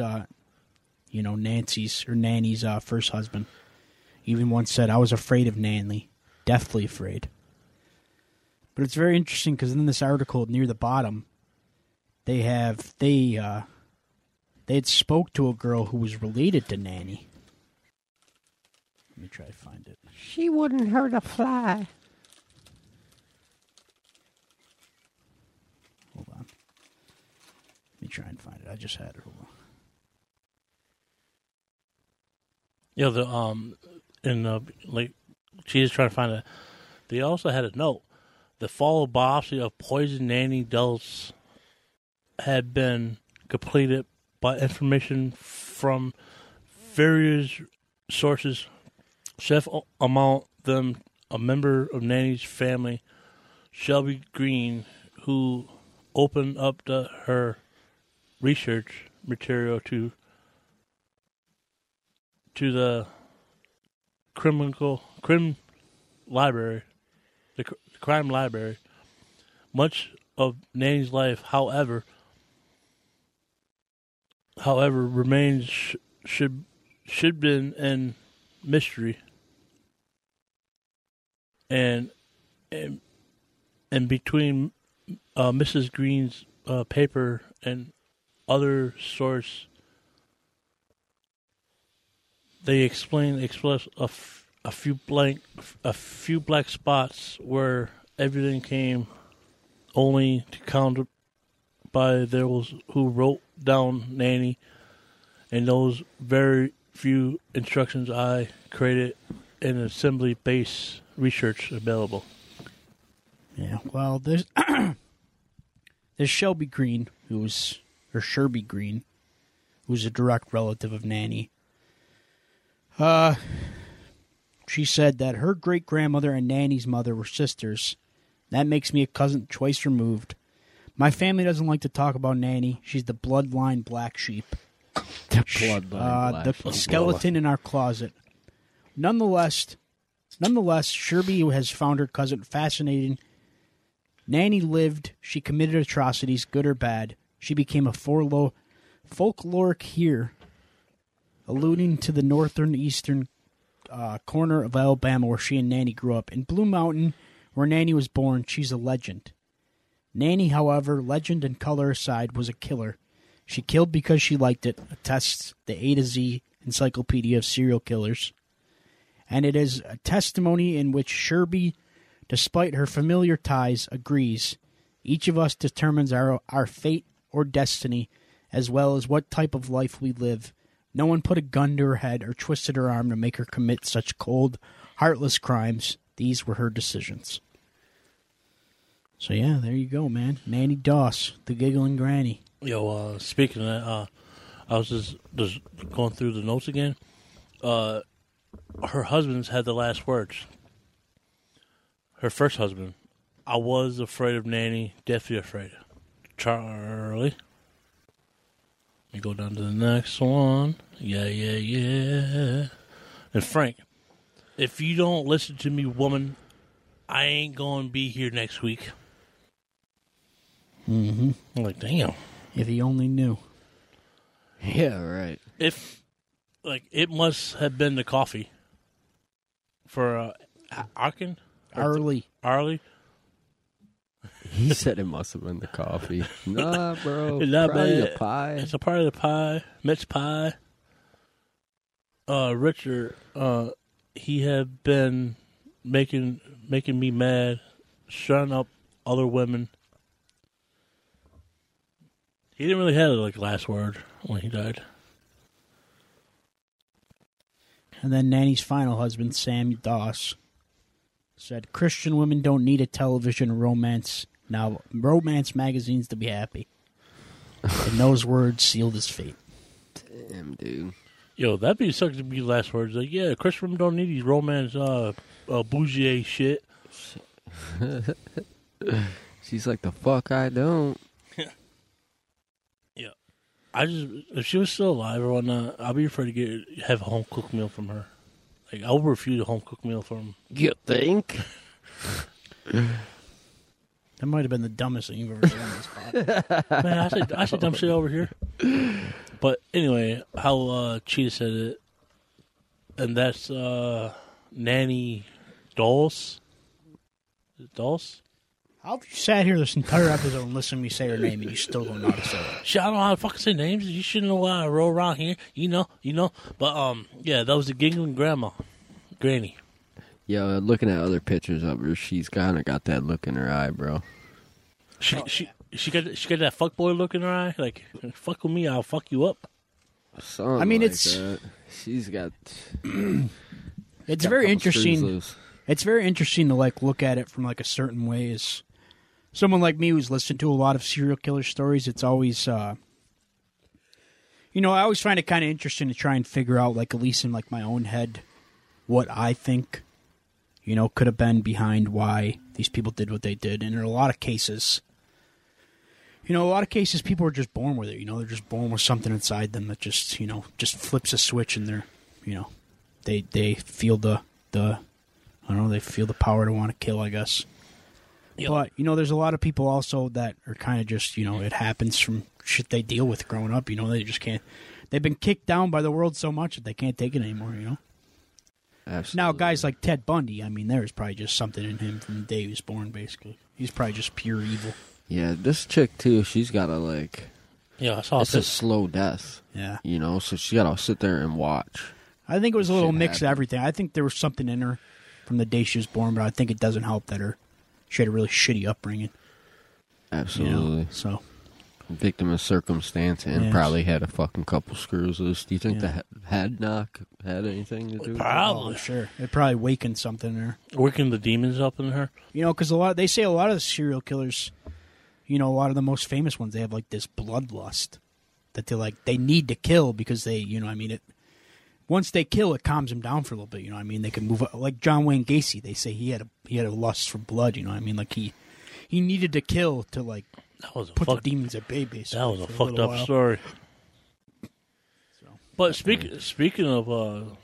Nanny's first husband, even once said, "I was afraid of Nanny, deathly afraid." But it's very interesting because in this article near the bottom, they had spoke to a girl who was related to Nanny. Let me try to find it. She wouldn't hurt a fly. Hold on. Let me try and find it. I just had it. Hold on. Yeah, she is trying to find it. They also had a note. The fall biopsy of poison Nanny Doss had been completed by information from various sources. Chief among them, a member of Nanny's family, Sherby Green, who opened up her research material to the crime library. Much of Nanny's life, however, remains should been in mystery and between Mrs. Green's paper and other source, they express a few black spots where everything came, only to counted by those who wrote down Nanny, and those very few instructions I created an assembly-based research available. Yeah, well, there's Sherby Green, who's a direct relative of Nanny. She said that her great-grandmother and Nanny's mother were sisters. That makes me a cousin twice removed. My family doesn't like to talk about Nanny. She's the bloodline black sheep. The bloodline black sheep. The skeleton in our closet. Nonetheless, Sherby has found her cousin fascinating. Nanny lived. She committed atrocities, good or bad. She became a folkloric hero, alluding to the northeastern corner of Alabama where she and Nanny grew up. In Blue Mountain, where Nanny was born, she's a legend. Nanny, however, legend and color aside, was a killer. She killed because she liked it, attests the A to Z Encyclopedia of Serial Killers. And it is a testimony in which Sherby, despite her familiar ties, agrees. Each of us determines our fate or destiny, as well as what type of life we live. No one put a gun to her head or twisted her arm to make her commit such cold, heartless crimes. These were her decisions. So, yeah, there you go, man. Nanny Doss, the giggling granny. Yo, speaking of that, I was just going through the notes again. Her husband's had the last words. Her first husband. I was afraid of Nanny, deathly afraid. Charlie. Let me go down to the next one. Yeah. And Frank, if you don't listen to me, woman, I ain't going to be here next week. Mm-hmm. I'm like, damn. If he only knew. Yeah, right. If, like, it must have been the coffee for Arlie. He said it must have been the coffee. Nah, bro. Probably the pie. It's a part of the pie. Mitch pie. Richard, he had been making me mad, shutting up other women. He didn't really have like last word when he died. And then Nanny's final husband, Sam Doss, said Christian women don't need a television romance magazines to be happy. And those words sealed his fate. Damn, dude. Yo, that'd be such to be last words. Like, yeah, Christian women don't need these romance bougie shit. She's like, the fuck I don't. Yeah. If she was still alive or whatnot, I'd be afraid to have a home-cooked meal from her. Like, I'll refuse a home-cooked meal for him. You think? That might have been the dumbest thing you've ever done on this podcast. Man, I say dumb shit over here. But anyway, how Cheetah said it, and that's Nanny Doss. Is it Doss? How have you sat here this entire episode and listened to me say her name and you still don't know how to say it? Shit, I don't know how to fucking say names. You shouldn't know why I roll around here. You know. But, yeah, that was the giggling granny. Yo, looking at other pictures of her, she's kind of got that look in her eye, bro. She got that fuckboy look in her eye. Like, fuck with me, I'll fuck you up. Something I mean, like it's... That. She's got... it's got very interesting. It's very interesting to, like, look at it from, like, a certain way is... Someone like me who's listened to a lot of serial killer stories, it's always, I always find it kind of interesting to try and figure out, like, at least in, like, my own head, what I think, could have been behind why these people did what they did. And in a lot of cases, people are just born with it, they're just born with something inside them that just, just flips a switch and they're, they feel they feel the power to want to kill, I guess. But, there's a lot of people also that are kind of just, it happens from shit they deal with growing up. They just can't, They've been kicked down by the world so much that they can't take it anymore, you know? Absolutely. Now, guys like Ted Bundy, I mean, there's probably just something in him from the day he was born, basically. He's probably just pure evil. Yeah, this chick, too, she's got to, like... Yeah, it's a slow death. Yeah. You know, so she got to sit there and watch. I think it was a little mix of everything. I think there was something in her from the day she was born, but I think it doesn't help that she had a really shitty upbringing. Absolutely. You know, so... Victim of circumstance, and yes, probably had a fucking couple screws loose. Do you think the head knock had anything to do with it? Probably, sure. It probably wakened something in her. Wakened the demons up in her? You know, because they say a lot of the serial killers, you know, a lot of the most famous ones, they have, like, this bloodlust that they they need to kill because they, you know what I mean? Once they kill, it calms them down for a little bit, you know what I mean? They can move up. Like John Wayne Gacy, they say he had a lust for blood, you know what I mean? Like, he needed to kill to, like... That was the demons at bay, basically. That was a fucked up story. So, but speaking of,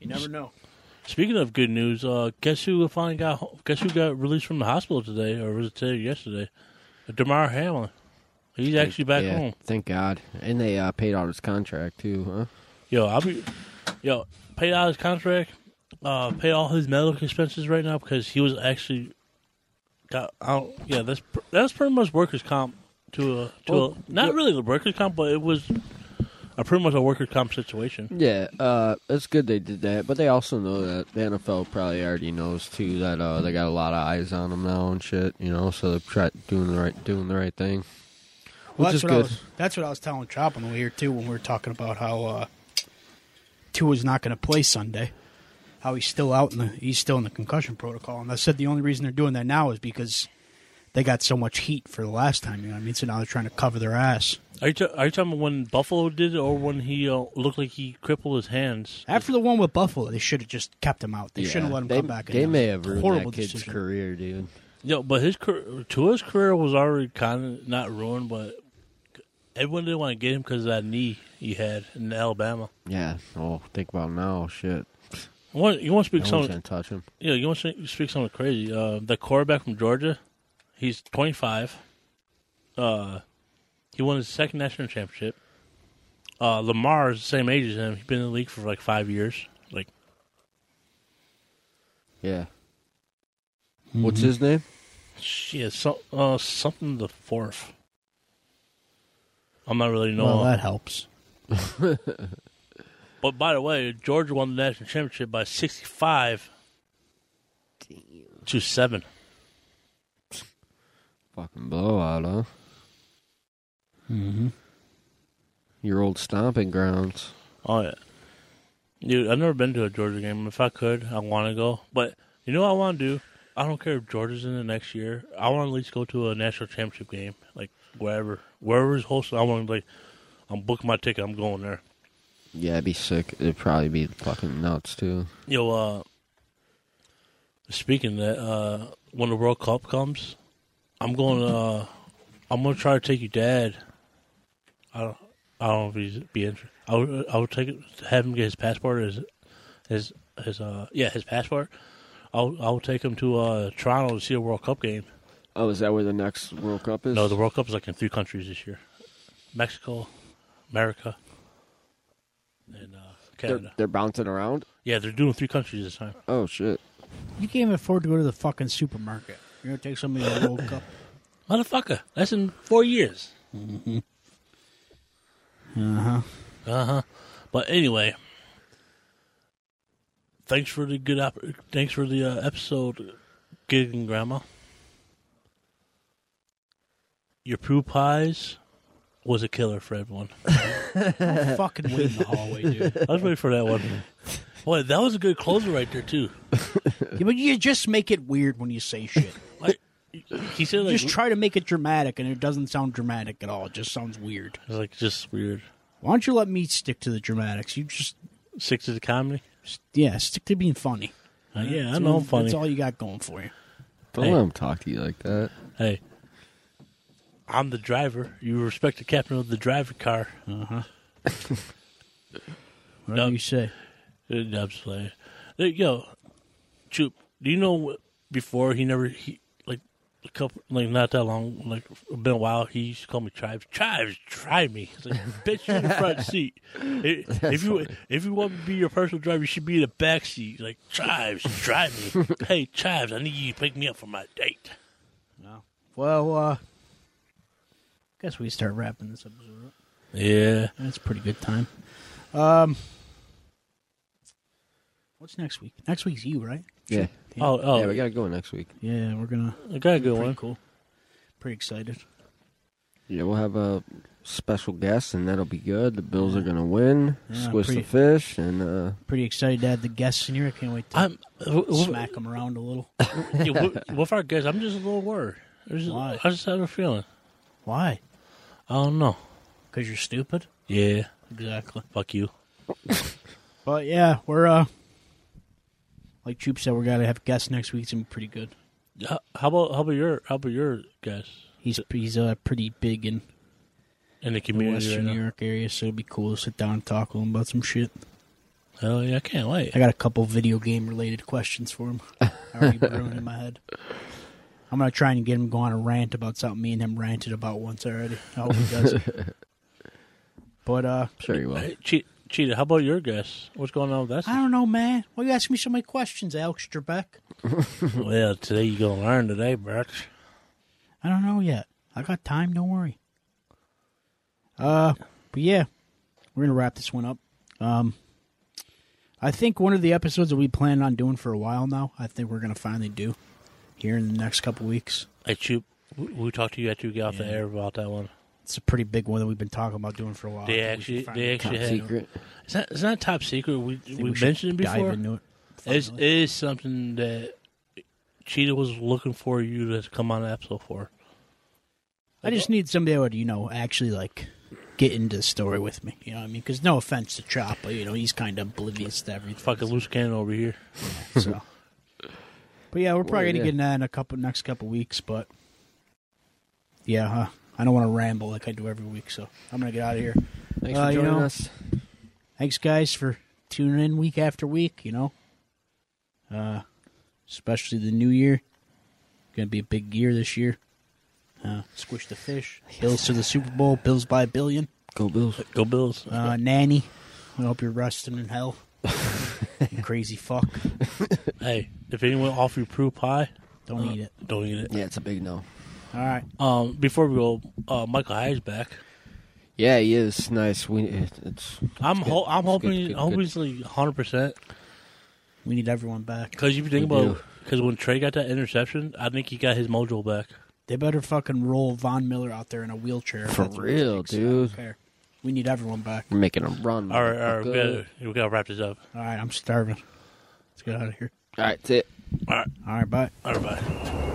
you never know. Speaking of good news, guess who got released from the hospital today, or was it today or yesterday? Damar Hamlin. He's actually back home. Thank God, and they paid out his contract too, huh? Paid out his contract. Pay all his medical expenses right now because he was actually. That's pretty much workers' comp really the workers' comp, but it was pretty much a workers' comp situation. Yeah, it's good they did that, but they also know that the NFL probably already knows too that they got a lot of eyes on them now and shit. You know, so they're doing the right thing. Well, that's what good. That's what I was telling Chop on the way here too when we were talking about how Tua's not going to play Sunday. How he's still in the concussion protocol. And I said the only reason they're doing that now is because they got so much heat for the last time, you know what I mean? So now they're trying to cover their ass. Are you talking about when Buffalo did it or when he looked like he crippled his hands? After the one with Buffalo, they should have just kept him out. They shouldn't have let him come back. They may have ruined that kid's career, dude. Yeah, but Tua's career was already kind of not ruined, but everyone didn't want to get him because of that knee he had in Alabama. Yeah, oh, think about it now, shit. You want to speak something? Touch him. Yeah, you want to speak something crazy. The quarterback from Georgia, he's 25. He won his second national championship. Lamar is the same age as him. He's been in the league for like 5 years. Like, yeah. Mm-hmm. What's his name? Shit, something the fourth. I'm not really knowing. Well, that helps. But by the way, Georgia won the national championship by 65 to 7. Fucking blowout, huh? Mm-hmm. Your old stomping grounds. Oh, yeah. Dude, I've never been to a Georgia game. If I could, I want to go. But you know what I want to do? I don't care if Georgia's in the next year. I want to at least go to a national championship game. Like, wherever. Wherever's hosting, I want to, like, I'm booking my ticket. I'm going there. Yeah, it'd be sick. It'd probably be fucking nuts, too. Yo, speaking of that, when the World Cup comes, I'm gonna try to take your dad. I don't know if he'd be interested. I would have him get his passport. His passport. I'll take him to Toronto to see a World Cup game. Oh, is that where the next World Cup is? No, the World Cup is like in 3 countries this year: Mexico, America. And Canada. They're bouncing around? Yeah, they're doing 3 countries this time. Oh, shit. You can't even afford to go to the fucking supermarket. You're going to take somebody to the World Cup? Motherfucker. That's in 4 years. Mm-hmm. Uh-huh. Uh-huh. But anyway, thanks for the thanks for the episode, Gigging Grandma. Your poo pies was a killer for everyone. I'm fucking waiting in the hallway, dude. I was waiting for that one. Boy, that was a good closer right there, too. Yeah, but you just make it weird when you say shit. Like, he said, like, just try to make it dramatic, and it doesn't sound dramatic at all. It just sounds weird. It's like, just weird. Why don't you let me stick to the dramatics? You just... Stick to the comedy? Yeah, stick to being funny. I know I'm funny. That's all you got going for you. Don't let him talk to you like that. Hey. I'm the driver. You respect the captain of the driver car. Uh-huh. What do you say? Dub's playing. Yo, Choop, do you know before he never, he like a couple, like, not that long, like, been a while, he used to call me Chives. Chives, try me. It's like, bitch, you're in the front seat. If you want me to be your personal driver, you should be in the back seat. Like, Chives, try me. Hey, Chives, I need you to pick me up for my date. No. Well, guess we start wrapping this episode up. Yeah. That's a pretty good time. What's next week? Next week's you, right? Yeah. Yeah. Oh, yeah, we got to go next week. Yeah, we're going to. I got a good one. Cool. Pretty excited. Yeah, we'll have a special guest, and that'll be good. The Bills are going to win. Yeah, squish the fish. And pretty excited to have the guests in here. I can't wait to smack them around a little. With our guests, I'm just a little worried. Why? I just have a feeling. Why? I don't know. Because you're stupid? Yeah. Exactly. Fuck you. But, yeah, we're, like Troop said, we're going to have guests next week. It's going to be pretty good. How about your guest? He's pretty big in the community, Western New York area, so it'll be cool to sit down and talk with him about some shit. Oh, yeah, I can't wait. I got a couple video game-related questions for him. I already brewing in my head. I'm going to try and get him to go on a rant about something me and him ranted about once already. I hope he does it. But, sure you will. Cheetah, how about your guess? What's going on with that? I don't know, man. Why are you asking me so many questions, Alex Trebek? Well, today you're going to learn today, Birch. I don't know yet. I got time, don't worry. But yeah, we're going to wrap this one up. I think one of the episodes that we planned on doing for a while now, I think we're going to finally do here in the next couple weeks. Hey, Troop, we'll talk to you after we get off the air about that one. It's a pretty big one that we've been talking about doing for a while. They actually had secret. It's not top secret. We mentioned it before. Dive into it. It is something that Cheetah was looking for you to come on an episode for. I just need somebody that would, actually like get into the story with me. You know what I mean? Because no offense to Chop, but he's kind of oblivious to everything. Fucking loose cannon over here. Yeah, so, but yeah, we're probably gonna get into that in next couple weeks. But yeah, huh? I don't want to ramble like I do every week, so I'm going to get out of here. Thanks for joining us. Thanks, guys, for tuning in week after week, especially the new year. Going to be a big year this year. Squish the fish. Bills to the Super Bowl. Bills by a billion. Go Bills. Go Bills. Nanny, I hope you're resting in hell. You crazy fuck. Hey, if anyone offers you proof pie, don't eat it. Don't eat it. Yeah, it's a big no. All right. Before we go, Michael Hyatt's back. Yeah, he is. Nice. I'm hoping he's like 100%. We need everyone back. Because if you think about it, because when Trey got that interception, I think he got his mojo back. They better fucking roll Von Miller out there in a wheelchair. For real, dude. We need everyone back. We're making a run. All right. We got to wrap this up. All right, I'm starving. Let's get out of here. All right, that's it. All right. All right, bye.